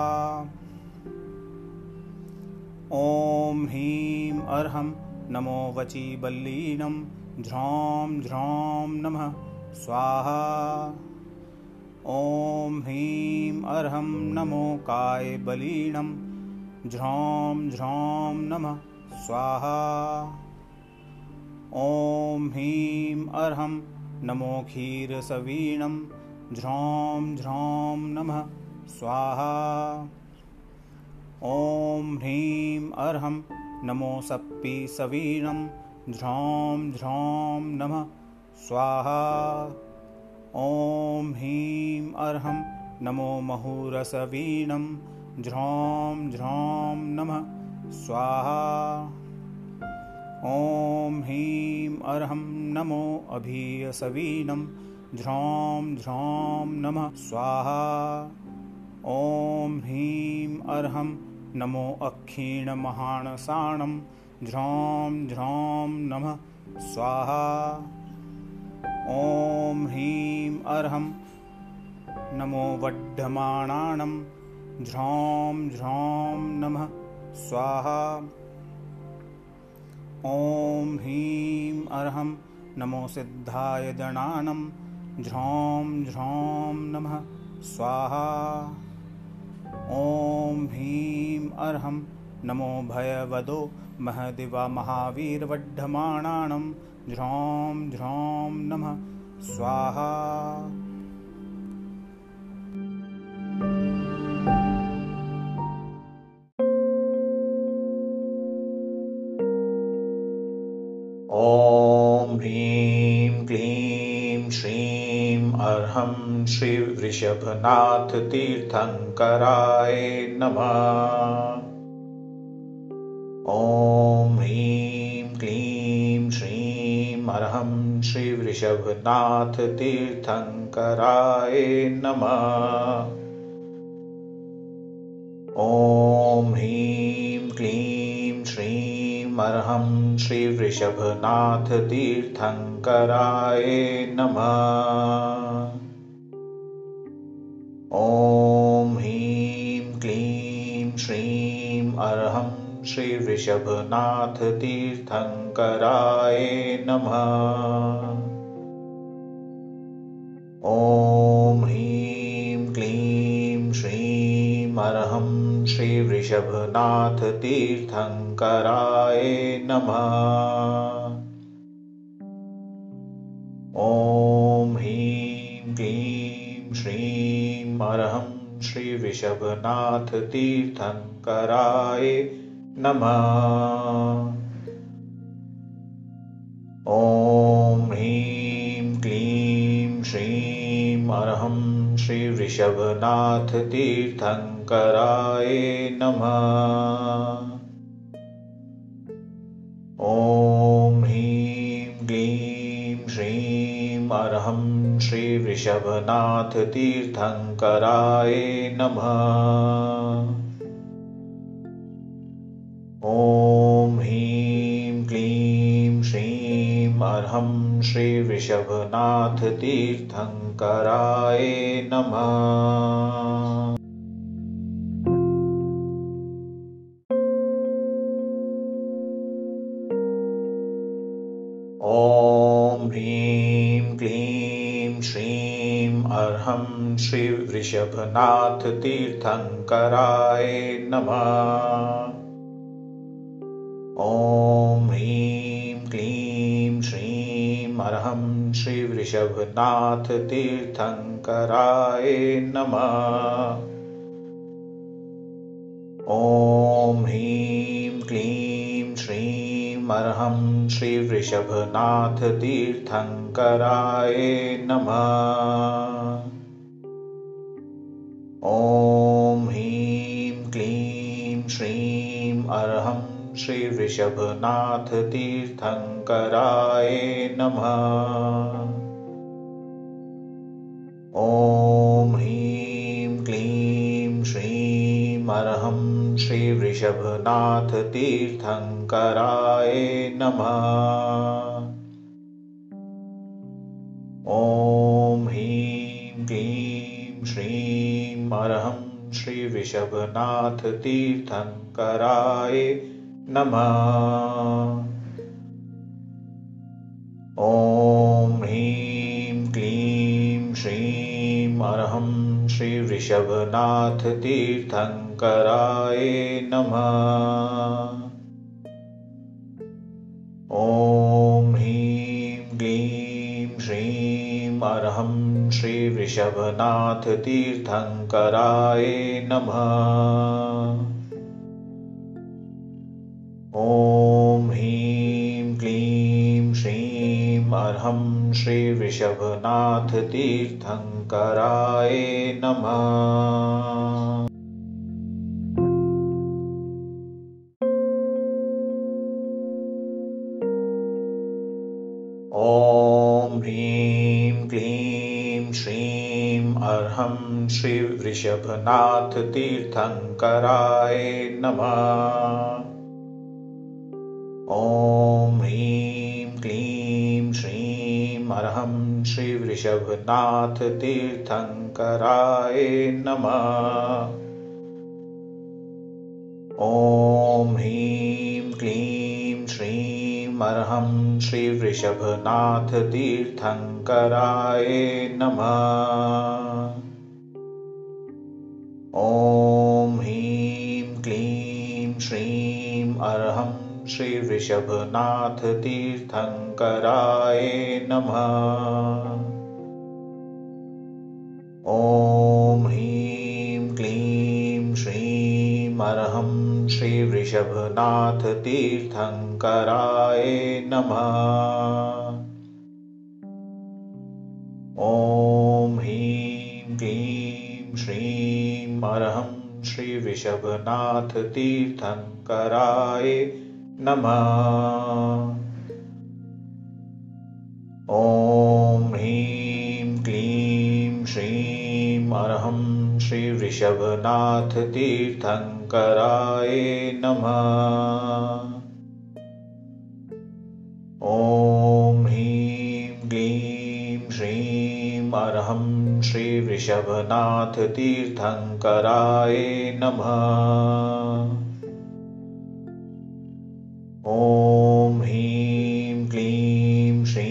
ओम ह्रीं अर्हं नमो वचीबल्लीनं झ्रौं झ्रौं नमः स्वाहा। ओम ह्रीं अर्हं नमो कायबलीनं झ्रौं झ्रौं नमः स्वाहा। ओम ह्रीं अर्हं नमो क्षीरसवीनं झ्रौं झ्रौं नमः स्वाहा। ओम ह्रीं अर्हं नमो सप्पीसवीनं झ्रौं झ्रौं नमः स्वाहा। ओम ह्रीं अर्हं नमो महुरसवीनं झ्रौं झ्रौं नमः स्वाहा। ओम ह्रीं अर्हं नमो अभीयसवीनं झ्रौं झ्रौं नमः स्वाहा। ओम ह्रीं अर्हं नमो अक्षीणमहाणसाणं झ्रौं झ्रौं नमः स्वाहा। ओम ह्रीं अर्हं नमो वड्ढमाणानं झ्रौं झ्रौं नमः स्वाहा। ओम ह्रीं अर्हं नमो सिद्धाय दणानं झ्रौं झ्रौं नमः स्वाहा। ओम ह्रीं अर्हं नमो भयवदो महदिवा महावीरवड्ढमाणानं झ्रौं झ्रौं नमः स्वाहा। ओम ह्रीं क्लीं श्रीं अर्हं श्री वृषभनाथ तीर्थंकराय नमः। ओम ह्रीं क्लीं श्रीं अर्हं श्री वृषभनाथ तीर्थंकराय नमः। ओम ह्रीं क्लीं श्रीं अर्हं श्री वृषभनाथ तीर्थंकराय नमः। ओम ह्रीं क्लीं श्रीं अर्हं श्री वृषभनाथ तीर्थंकराय नमः। ओम ह्रीं क्लीं श्रीं अर्हं श्री वृषभनाथ तीर्थंकराय नमः। ओम ह्रीं क्लीं श्रीं अर्हं श्री वृषभनाथ तीर्थंकराय नमः। ओम ह्रीं क्लीं श्रीं अर्हं श्री वृषभनाथ तीर्थंकराय नमः। ओम ह्रीं क्लीं श्रीं अर्हं श्री वृषभनाथ तीर्थंकराय नमः। ओम ह्रीं क्लीं श्रीं अर्हं श्री वृषभनाथ तीर्थंकराय नमः। हम श्री वृषभनाथ तीर्थंकराय नमः। ओम ह्रीं क्लीं श्रीं अरहं श्री वृषभनाथ तीर्थंकराय नमः। ओम ह्रीं क्लीं श्रीं अरहं श्री वृषभनाथ तीर्थंकराय नमः। ओम ह्रीं क्लीं श्रीं अरहं श्री वृषभनाथ तीर्थंकराय नमः। ओम ह्रीं क्लीं श्रीं अरहं श्री वृषभनाथ तीर्थंकराय नमः। ओम ह्रीं क्लीं श्रीं अरहं श्री वृषभनाथ तीर्थंकराय नमः। ओम ह्रीं क्लीं श्रीं अरहं श्री वृषभनाथ तीर्थंकराय नमः। ओम ह्रीं क्लीं श्रीं अरहं श्री वृषभनाथ तीर्थंकराय नमः। ओम ह्रीं क्लीं श्रीं अरहं श्री वृषभनाथ तीर्थंकराय नमः। अरहं श्री वृषभनाथ तीर्थंकराय नमः। ओम ह्रीं क्लीं श्रीं अरहं श्री वृषभनाथ तीर्थंकराय नमः। ओम ह्रीं क्लीं श्रीं अरहं श्री वृषभनाथ तीर्थंकराय नमः। ओम ह्रीं क्लीं श्रीं अरहं श्री वृषभनाथ तीर्थंकराय नमः। ओम ह्रीं क्लीं श्रीं अरहं श्री वृषभनाथ तीर्थंकराय नमः। ओम ह्रीं क्लीं श्रीं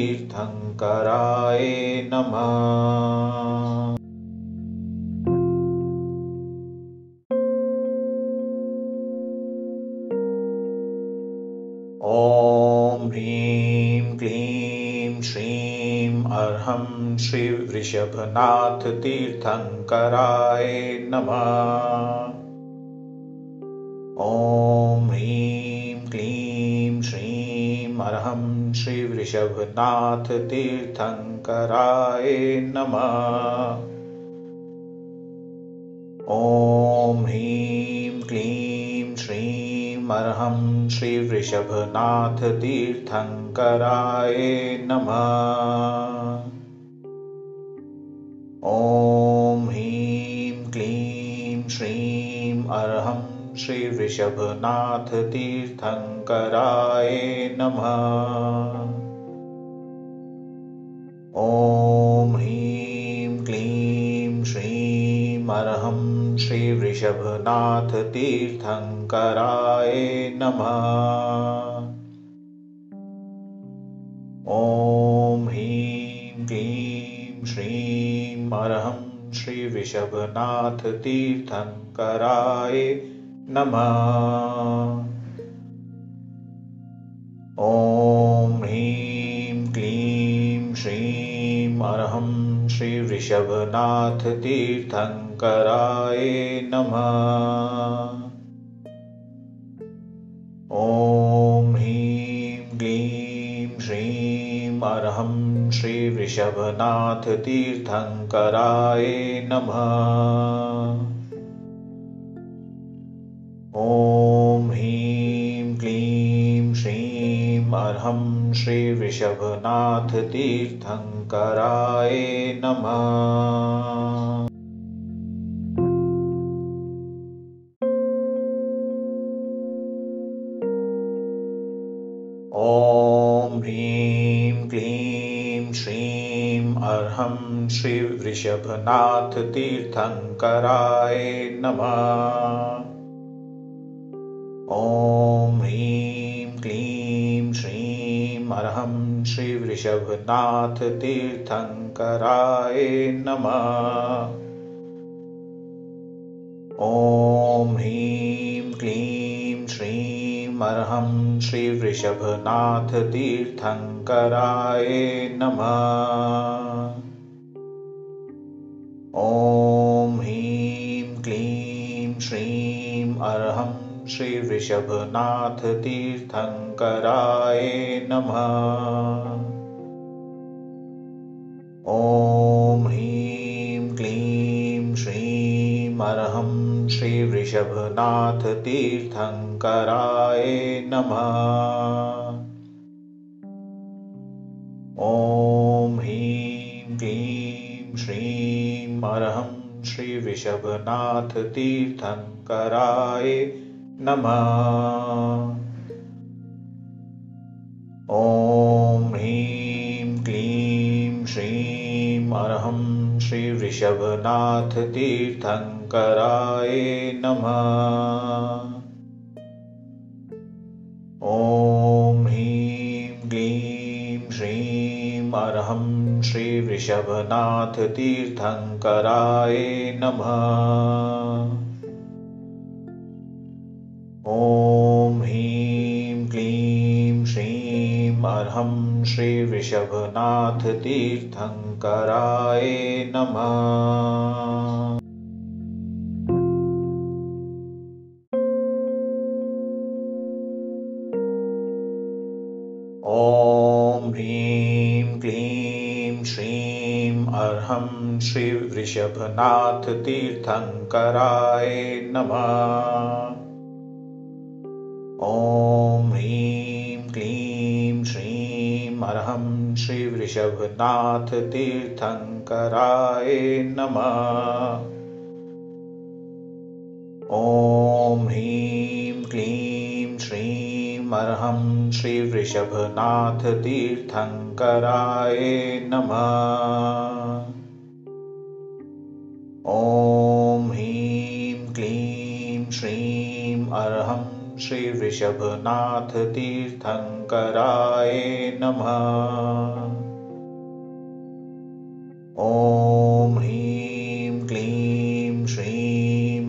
अरहं श्री वृषभनाथ तीर्थंकराय नमः। ओम ह्रीं क्लीं श्रीं अरहं श्री वृषभनाथ तीर्थंकराय नमः। ओम ह्रीं क्लीं श्रीं अरहं श्री वृषभनाथ तीर्थंकराय नमः। ओम ह्रीं क्लीं श्रीं अरहं श्री वृषभनाथ तीर्थंकराय नमः। ओम ह्रीं क्लीं श्रीं अरहं श्री वृषभनाथ तीर्थंकराय नमः। ओम ह्रीं क्लीं श्रीं अरहं श्री वृषभनाथ तीर्थंकराय नमः। ओम ह्रीं क्लीं श्रीं अरहं श्री वृषभनाथ तीर्थंकराय नमः। ओम ह्रीं क्लीं श्रीं अरहं श्री वृषभनाथ तीर्थंकराय नमः। ओम ह्रीं क्लीं श्रीं अरहं श्री वृषभनाथ तीर्थंकराय नमः। ओम ह्रीं क्लीं श्रीं अरहं श्री वृषभनाथ तीर्थंकराय नमः। ओम ह्रीं क्लीं श्रीं अरहं श्री वृषभनाथ तीर्थंकराय नमः। ओम ह्रीं क्लीं श्रीं अरहं श्री वृषभनाथ तीर्थंकराय नमः। ओम ह्रीं क्लीं श्रीं अरहं श्री वृषभनाथ तीर्थंकराय नमः। ओम ह्रीं क्लीं श्रीं अरहं श्री वृषभनाथ तीर्थंकराय नमः। ओम ह्रीं क्लीं श्रीं अरहं श्री वृषभनाथ तीर्थंकराय नमः। ओम ह्रीं क्लीं श्रीं अरहं श्री वृषभनाथ तीर्थंकराय नमः। ओम ह्रीं क्लीं श्रीं अरहं श्री वृषभनाथ तीर्थंकराय नमः। ओम ह्रीं क्लीं श्रीं अरहं श्री वृषभनाथ तीर्थंकराय नमः। ओम ह्रीं क्लीं श्रीं अरहं श्री वृषभनाथ तीर्थंकराय नमः। ओम ह्रीं क्लीं श्रीं अरहं श्री वृषभनाथ तीर्थंकराय नमः। ओम ह्रीं क्लीं श्रीं अरहं श्री वृषभनाथ तीर्थंकराय नमः। ओम ह्रीं क्लीं श्रीं अरहं श्री वृषभनाथ तीर्थंकराय नमः। ओम ह्रीं क्लीं श्रीं अरहं श्री वृषभनाथ तीर्थंकराय नमः। ओम ह्रीं क्लीं श्रीं अरहं श्री वृषभनाथ तीर्थंकराय नमः। ओम ह्रीं क्लीं श्रीं अरहं श्री वृषभनाथ तीर्थंकराय नमः। ओम ह्रीं क्लीं श्रीं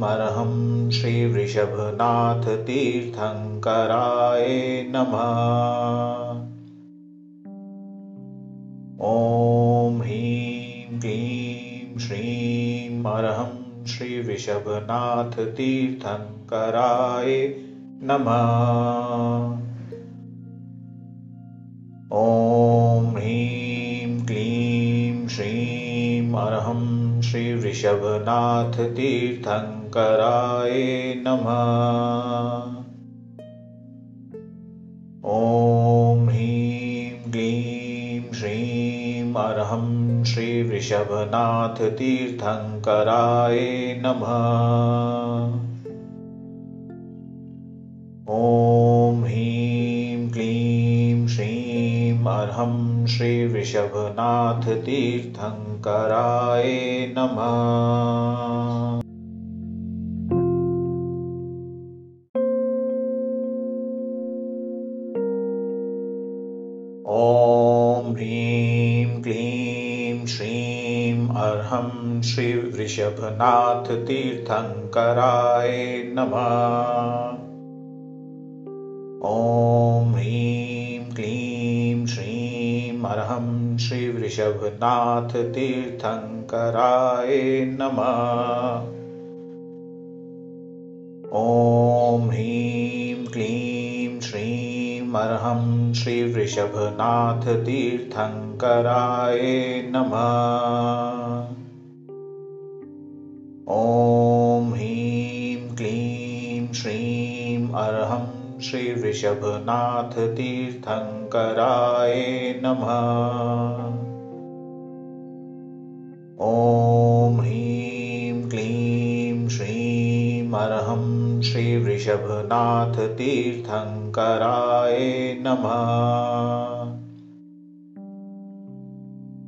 अरहं श्री वृषभनाथ तीर्थंकराय नमः। ओम ह्रीं क्लीं श्रीं अरहं श्री वृषभनाथ तीर्थंकराय नमः। ओम ह्रीं क्लीं श्रीं अरहं श्री वृषभनाथ तीर्थंकराय नमः। ओम ह्रीं क्लीं श्रीं अरहं श्री वृषभनाथ तीर्थंकराय नमः। ओम ह्रीं क्लीं श्रीं अरहं श्री वृषभनाथ तीर्थंकराय नमः। ओम ह्रीं क्लीं श्रीं अरहं श्री वृषभनाथ तीर्थंकराय नमः। ओम ह्रीं क्लीं श्री वृषभनाथ तीर्थंकराय नमः। ओम ह्रीं क्लीं श्रीं अरहं श्री वृषभनाथ तीर्थंकराय नमः। ओम ह्रीं क्लीं श्रीं अरहं श्री वृषभनाथ तीर्थंकराय नमः। ओम ह्रीं क्लीं श्रीं अरहं श्री वृषभनाथ तीर्थंकराय नमः। ओम ह्रीं क्लीं श्रीं अरहं श्री वृषभनाथ तीर्थंकराय नमः।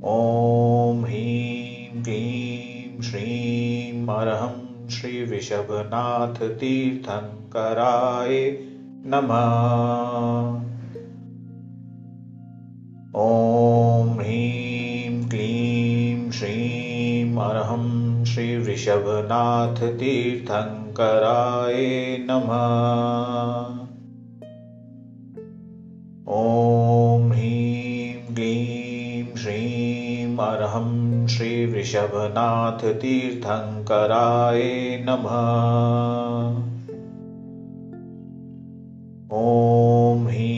ओम ह्रीं क्लीं श्रीं अरहं श्री वृषभनाथ तीर्थंकराय नमः। ओम ह्रीं क्लीं श्रीं अरहं श्री वृषभनाथ तीर्थंकराय कराय नमः। ओम ह्रीं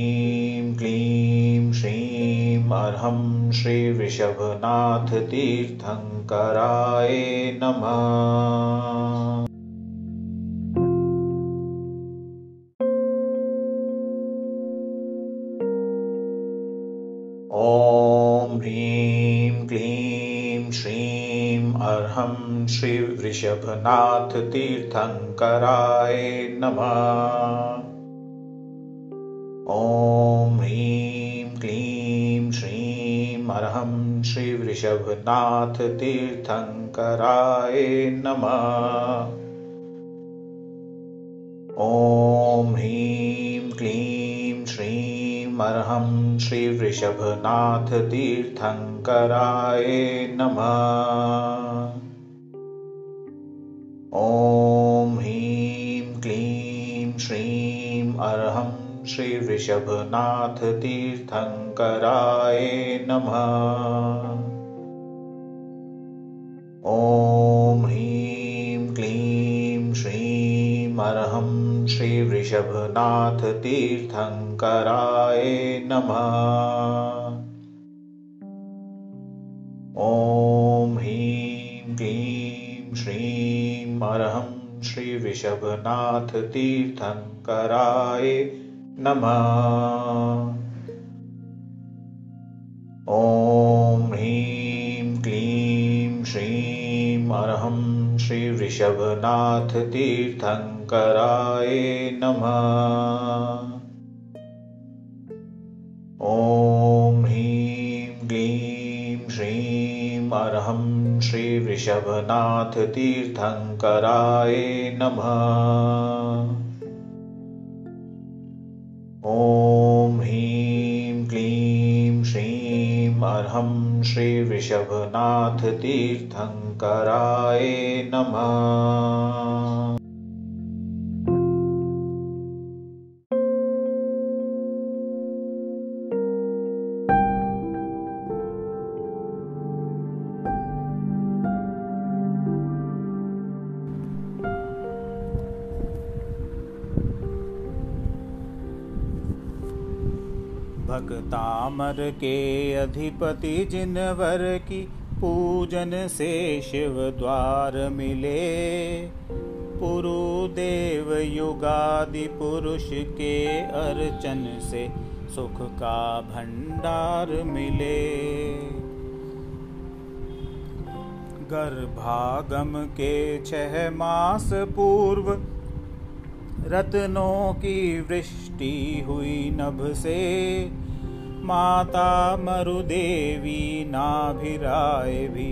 क्लीं श्रीं अरहं श्री वृषभनाथ तीर्थंकराय नमः। ओम ह्रीं क्लीं श्रीं अरहं श्री वृषभनाथ तीर्थंकराय नमः। अरहं श्री वृषभनाथ तीर्थंकराय नमः। ओम ह्रीं क्लीं श्रीं अरहं श्री वृषभनाथ तीर्थंकराय नमः। ओम ह्रीं क्लीं श्रीं अरहं श्री वृषभनाथ तीर्थंकराय नमः। ओम ह्रीं क्लीं श्रीं अरहं श्री वृषभनाथ तीर्थंकराय नमः। ओम ह्रीं क्लीं श्रीं अरहं श्री वृषभनाथ तीर्थंकराय नमः। ओम ह्रीं क्लीं श्रीं अरहं श्री वृषभनाथ तीर्थंकराय नमः। ओम ह्रीं क्लीं श्रीं अरहं श्री वृषभनाथ तीर्थंकराय नमः। ओम ह्रीं क्लीं श्रीं अरहं श्री वृषभनाथ तीर्थंकराय नमः। ओम ह्रीं क्लीं श्रीं अरहं श्री वृषभनाथ तीर्थंकराय नमः। भक्तामर के अधिपति जिनवर की पूजन से शिव द्वार मिले, पुरुदेव युगादि पुरुष के अर्चन से सुख का भंडार मिले। गर्भागम के छह मास पूर्व रत्नों की वृष्टि हुई नभ से, माता मरुदेवी नाभिराय भी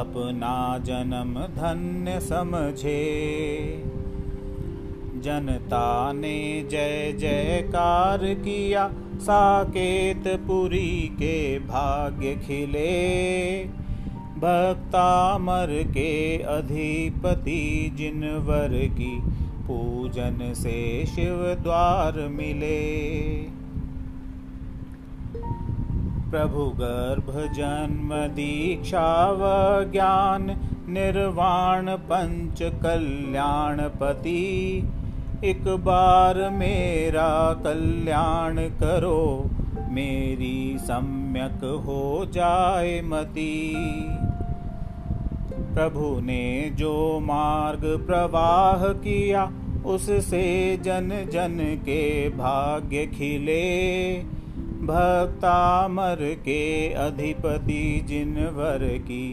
अपना जन्म धन्य समझे। जनता ने जय जयकार किया, साकेतपुरी के भाग्य खिले, भक्तामर के अधिपति जिनवर की पूजन से शिव द्वार मिले। प्रभु गर्भ जन्म दीक्षा व ज्ञान निर्वाण पंच कल्याण पति, एक बार मेरा कल्याण करो मेरी सम्यक हो जाए मति। प्रभु ने जो मार्ग प्रवाह किया उससे जन जन के भाग्य खिले। भक्तामर के अधिपति जिनवर की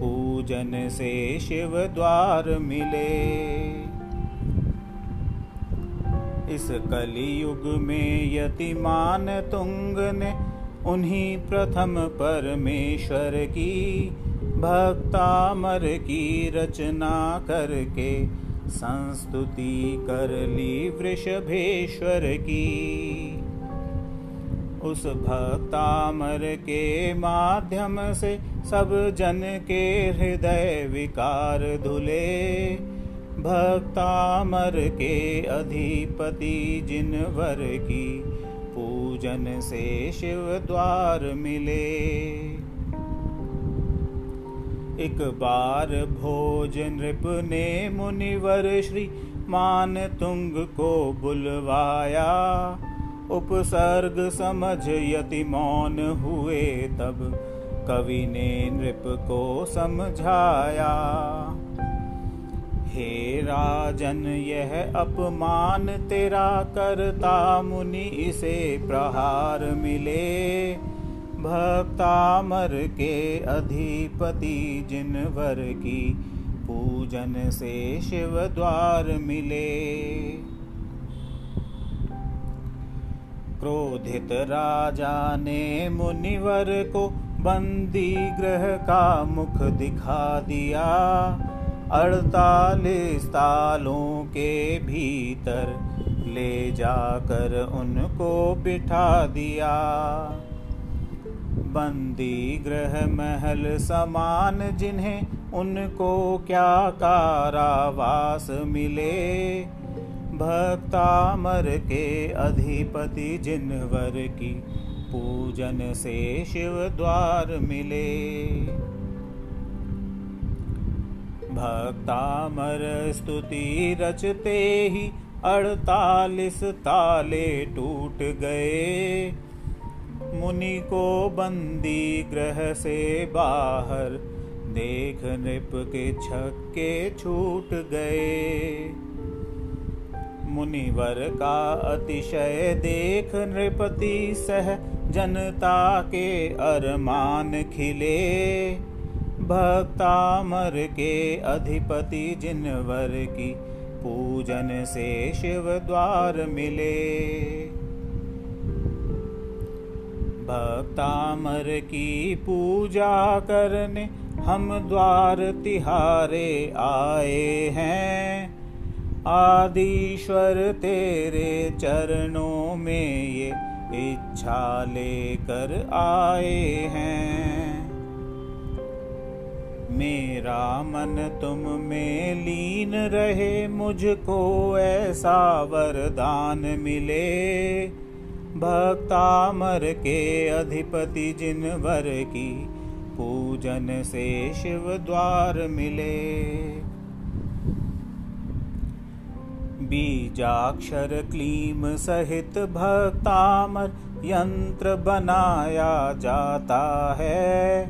पूजन से शिव द्वार मिले। इस कलियुग में यतिमान तुंग ने उन्हीं प्रथम परमेश्वर की भक्तामर की रचना करके संस्तुति कर ली वृषभेश्वर की। उस भक्तामर के माध्यम से सब जन के हृदय विकार धुले। भक्तामर के अधिपति जिनवर की पूजन से शिव द्वार मिले। एक बार भोज नृप ने मुनिवर श्री मानतुंग को बुलवाया, उपसर्ग समझ यति मौन हुए, तब कवि ने नृप को समझाया। हे राजन यह अपमान तेरा करता मुनि इसे प्रहार मिले। भक्तामर के अधिपति जिनवर की पूजन से शिव द्वार मिले। क्रोधित राजा ने मुनिवर को बंदी गृह का मुख दिखा दिया। अड़तालीस तालों के भीतर ले जाकर उनको बिठा दिया। बंदी गृह महल समान जिन्हें उनको क्या कारावास मिले। भक्तामर के अधिपति जिनवर की पूजन से शिव द्वार मिले। भक्तामर स्तुति रचते ही अड़तालीस ताले टूट गए। मुनि को बंदी ग्रह से बाहर देख नृप के छक्के छूट गए। मुनिवर का अतिशय देख नृपति सह जनता के अरमान खिले। भक्तामर के अधिपति जिनवर की पूजन से शिव द्वार मिले। भक्तामर की पूजा करने हम द्वार तिहारे आए हैं। आदिश्वर तेरे चरणों में ये इच्छा लेकर आए हैं। मेरा मन तुम में लीन रहे, मुझको ऐसा वरदान मिले। भक्तामर के अधिपति जिनवर की पूजन से शिव द्वार मिले। बीजाक्षर क्लीम सहित भक्तामर यंत्र बनाया जाता है।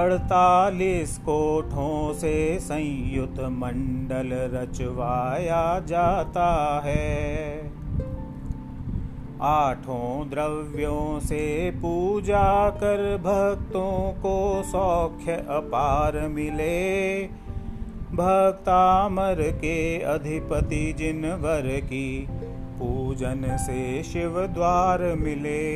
अड़तालीस कोठों से संयुक्त मंडल रचवाया जाता है। आठों द्रव्यों से पूजा कर भक्तों को सौख्य अपार मिले। भक्तामर के अधिपति जिनवर की पूजन से शिव द्वार मिले।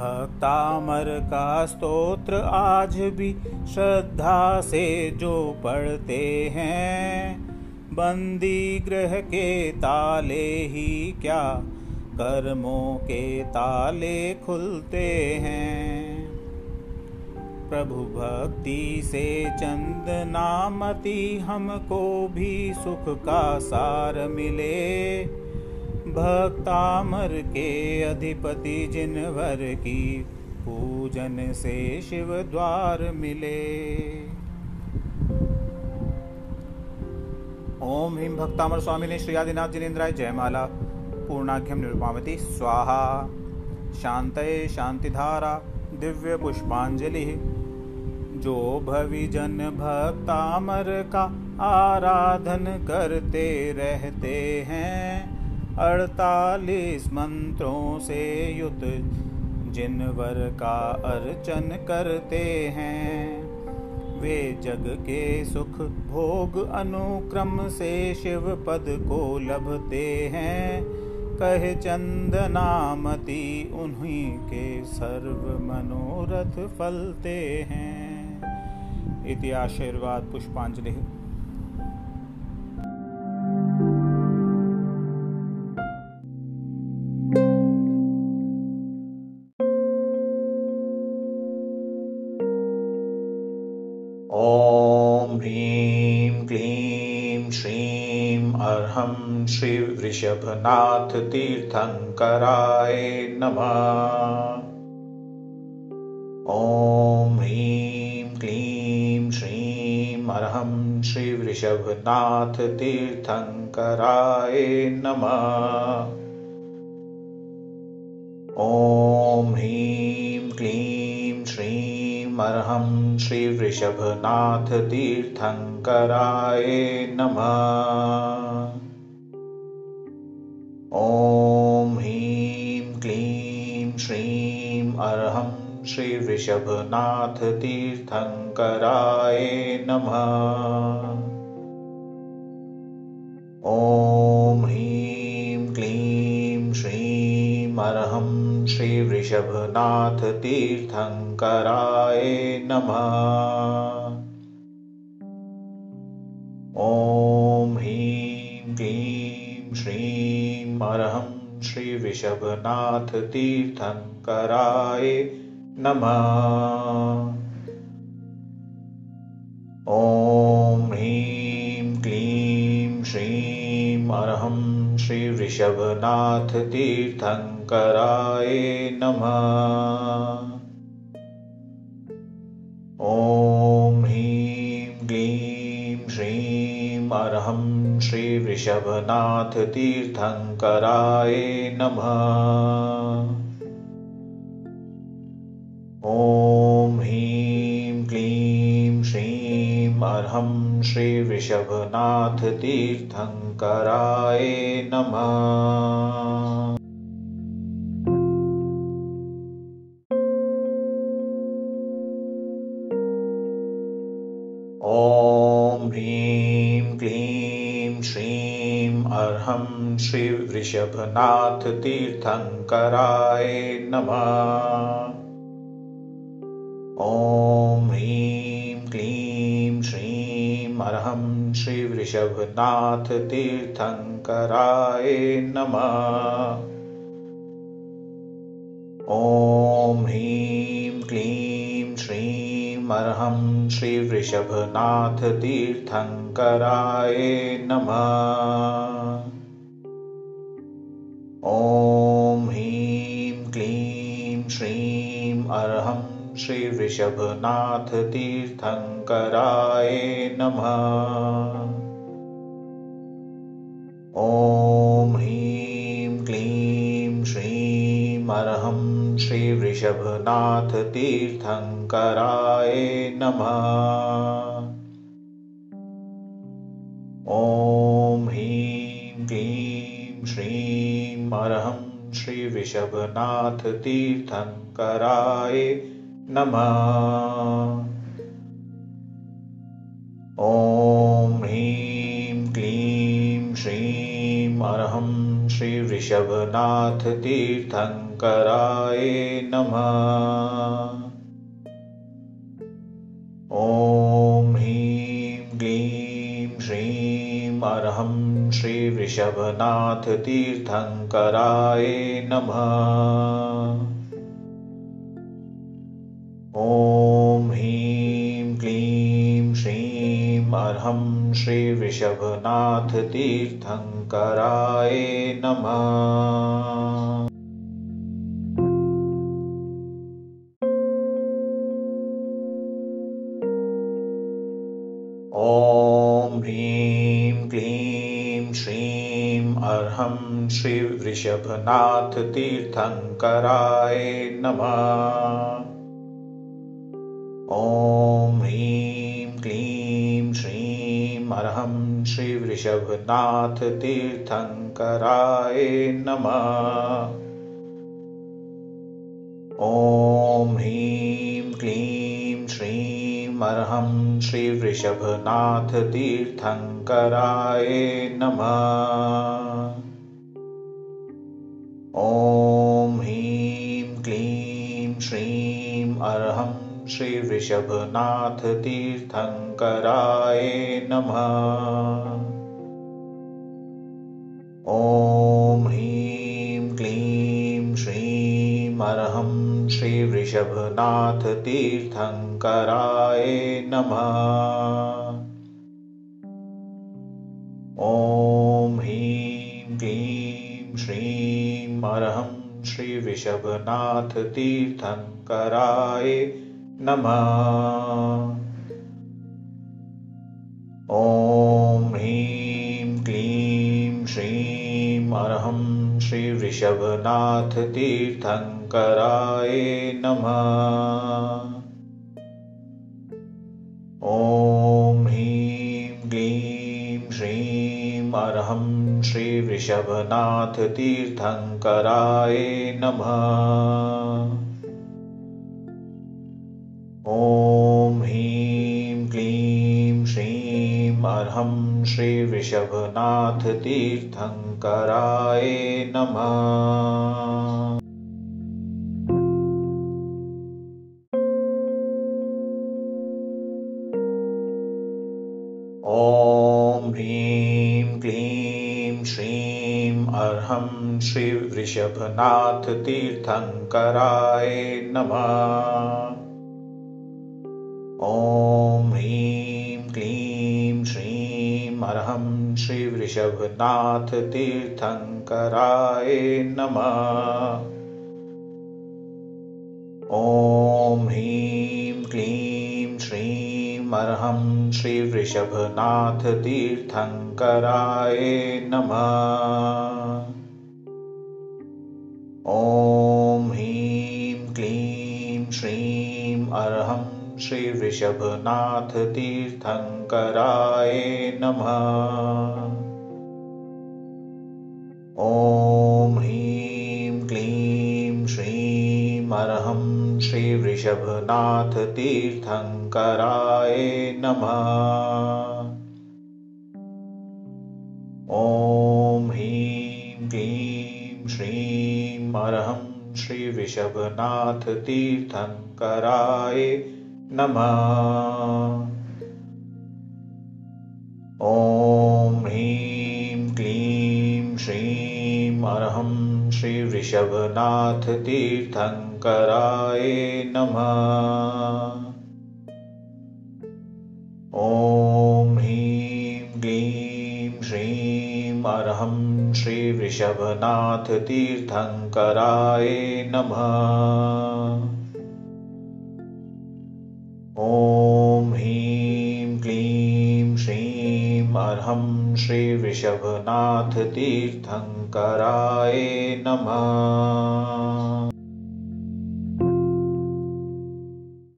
भक्तामर का स्तोत्र आज भी श्रद्धा से जो पढ़ते हैं, बंदी गृह के ताले ही क्या कर्मों के ताले खुलते हैं। प्रभु भक्ति से चंदनामति हमको भी सुख का सार मिले। भक्तामर के अधिपति जिनवर की पूजन से शिव द्वार मिले। ओम हिम भक्तामर स्वामी ने श्री आदिनाथ जिनेन्द्राय जयमाला पूर्णाघ्यम निरुपावती स्वाहा। शांतये शांतिधारा दिव्य पुष्पांजलि। जो भविजन भक्तामर का आराधन करते रहते हैं, अड़तालीस मंत्रों से युक्त जिनवर का अर्चन करते हैं, वे जग के सुख भोग अनुक्रम से शिव पद को लभते हैं। कह चंदनामति उन्हीं के सर्व मनोरथ फलते हैं। इति आशीर्वाद पुष्पांजलि। ओम ह्रीं क्लीं श्रीं अर्हं श्री वृषभनाथ तीर्थंकराय नमः। ओम ह्रीं क्लीं श्रीं अर्हं श्री वृषभनाथ तीर्थंकराय नमः। ओम ह्रीं क्लीं श्रीं अर्हं श्री वृषभनाथ तीर्थंकराय नमः। ओम ह्रीं क्लीं श्रीं अर्हं श्री वृषभनाथ तीर्थंकराय नमः। ओम ह्रीं क्लीं श्रीं अर्हं श्री वृषभनाथ तीर्थंकराय नमः। ओम ह्रीं क्लीं श्रीं अर्हं श्री वृषभनाथ तीर्थंकराय नमः। ओम ह्रीं क्लीं श्रीं अर्हं श्री वृषभनाथ तीर्थंकराय नमः। ओम ह्रीं क्लीं श्रीं अर्हं श्री वृषभनाथ तीर्थंकराय नमः। ओम ह्रीं क्लीं श्रीं अर्हं श्री वृषभनाथ तीर्थंकराय नमः। ओम ह्रीं क्लीं श्रीं अर्हं श्री वृषभनाथ तीर्थंकराय नमः। ओम ह्रीं क्लीं श्रीं अर्हं श्री वृषभनाथ तीर्थंकराय नमः। ओम ह्रीं क्लीं श्रीं अर्हं श्री वृषभनाथ तीर्थंकराय नमः। ओम ह्रीं क्लीं श्रीं अर्हं श्री वृषभनाथ तीर्थंकराय नमः। ओम ह्रीं क्लीं श्रीं अर्हं श्री वृषभनाथ तीर्थंकराय नमः। ओम ह्रीं क्लीं श्रीं अर्हं श्री वृषभनाथ तीर्थंकराय नमः। ओम ह्रीं क्लीं श्रीं अर्हं श्री वृषभनाथ तीर्थंकराय नमः। ओम ह्रीं क्लीं श्रीं नमस्कारः श्री वृषभनाथ तीर्थंकराय नमः। ओम ह्रीं क्लीं श्रीं अर्हं श्री वृषभनाथ तीर्थंकराय नमः। हम श्री वृषभनाथ तीर्थंकराय नमः। ओम ह्रीं क्लीं श्रीं अर्हं श्री वृषभनाथ तीर्थंकराय नमः। ओम ह्रीं क्लीं श्रीं अर्हं श्री वृषभनाथ तीर्थंकराय नमः। ओम ह्रीं क्लीं श्रीं अर्हं श्री वृषभनाथ तीर्थंकराय नमः। ओम ह्रीं क्लीं श्रीं अर्हं श्री वृषभनाथ तीर्थंकराय नमः। ओम ह्रीं क्लीं श्रीं अर्हं श्री वृषभनाथ तीर्थंकराय नमः। ओम ह्रीं क्लीं श्रीं अर्हं श्री वृषभनाथ तीर्थंकराय नमः। ओम ह्रीं क्लीं श्रीं अर्हं श्री वृषभनाथ तीर्थंकराय नमः। ओम ह्रीं क्लीं श्रीं अर्हं श्री वृषभनाथ तीर्थंकराय नमः। ओम ह्रीं क्लीं श्रीं अर्हं श्री वृषभनाथ तीर्थंकराय नमः। ओम ह्रीं क्लीं श्रीं अर्हं श्री वृषभनाथ तीर्थंकराय नमः। ओम ह्रीं क्लीं श्रीं अर्हं श्री वृषभनाथ तीर्थंकराय नमः। ओम ह्रीं क्लीं श्रीं अर्हं श्री वृषभनाथ तीर्थंकराय नमः। ओम ह्रीं क्लीं श्रीं अर्हं श्री वृषभनाथ तीर्थंकराय नमः। ओम ह्रीं क्लीं श्रीं अर्हं श्री वृषभनाथ तीर्थंकराय नमः। ओम ह्रीं क्लीं श्रीं अर्हं श्री वृषभनाथ तीर्थंकराय नमः। ओम ह्रीं क्लीं श्रीं अर्हं श्री वृषभनाथ तीर्थंकराय नमः। ओम ह्रीं क्लीं श्रीं अर्हं श्री वृषभनाथ तीर्थंकराय नमः।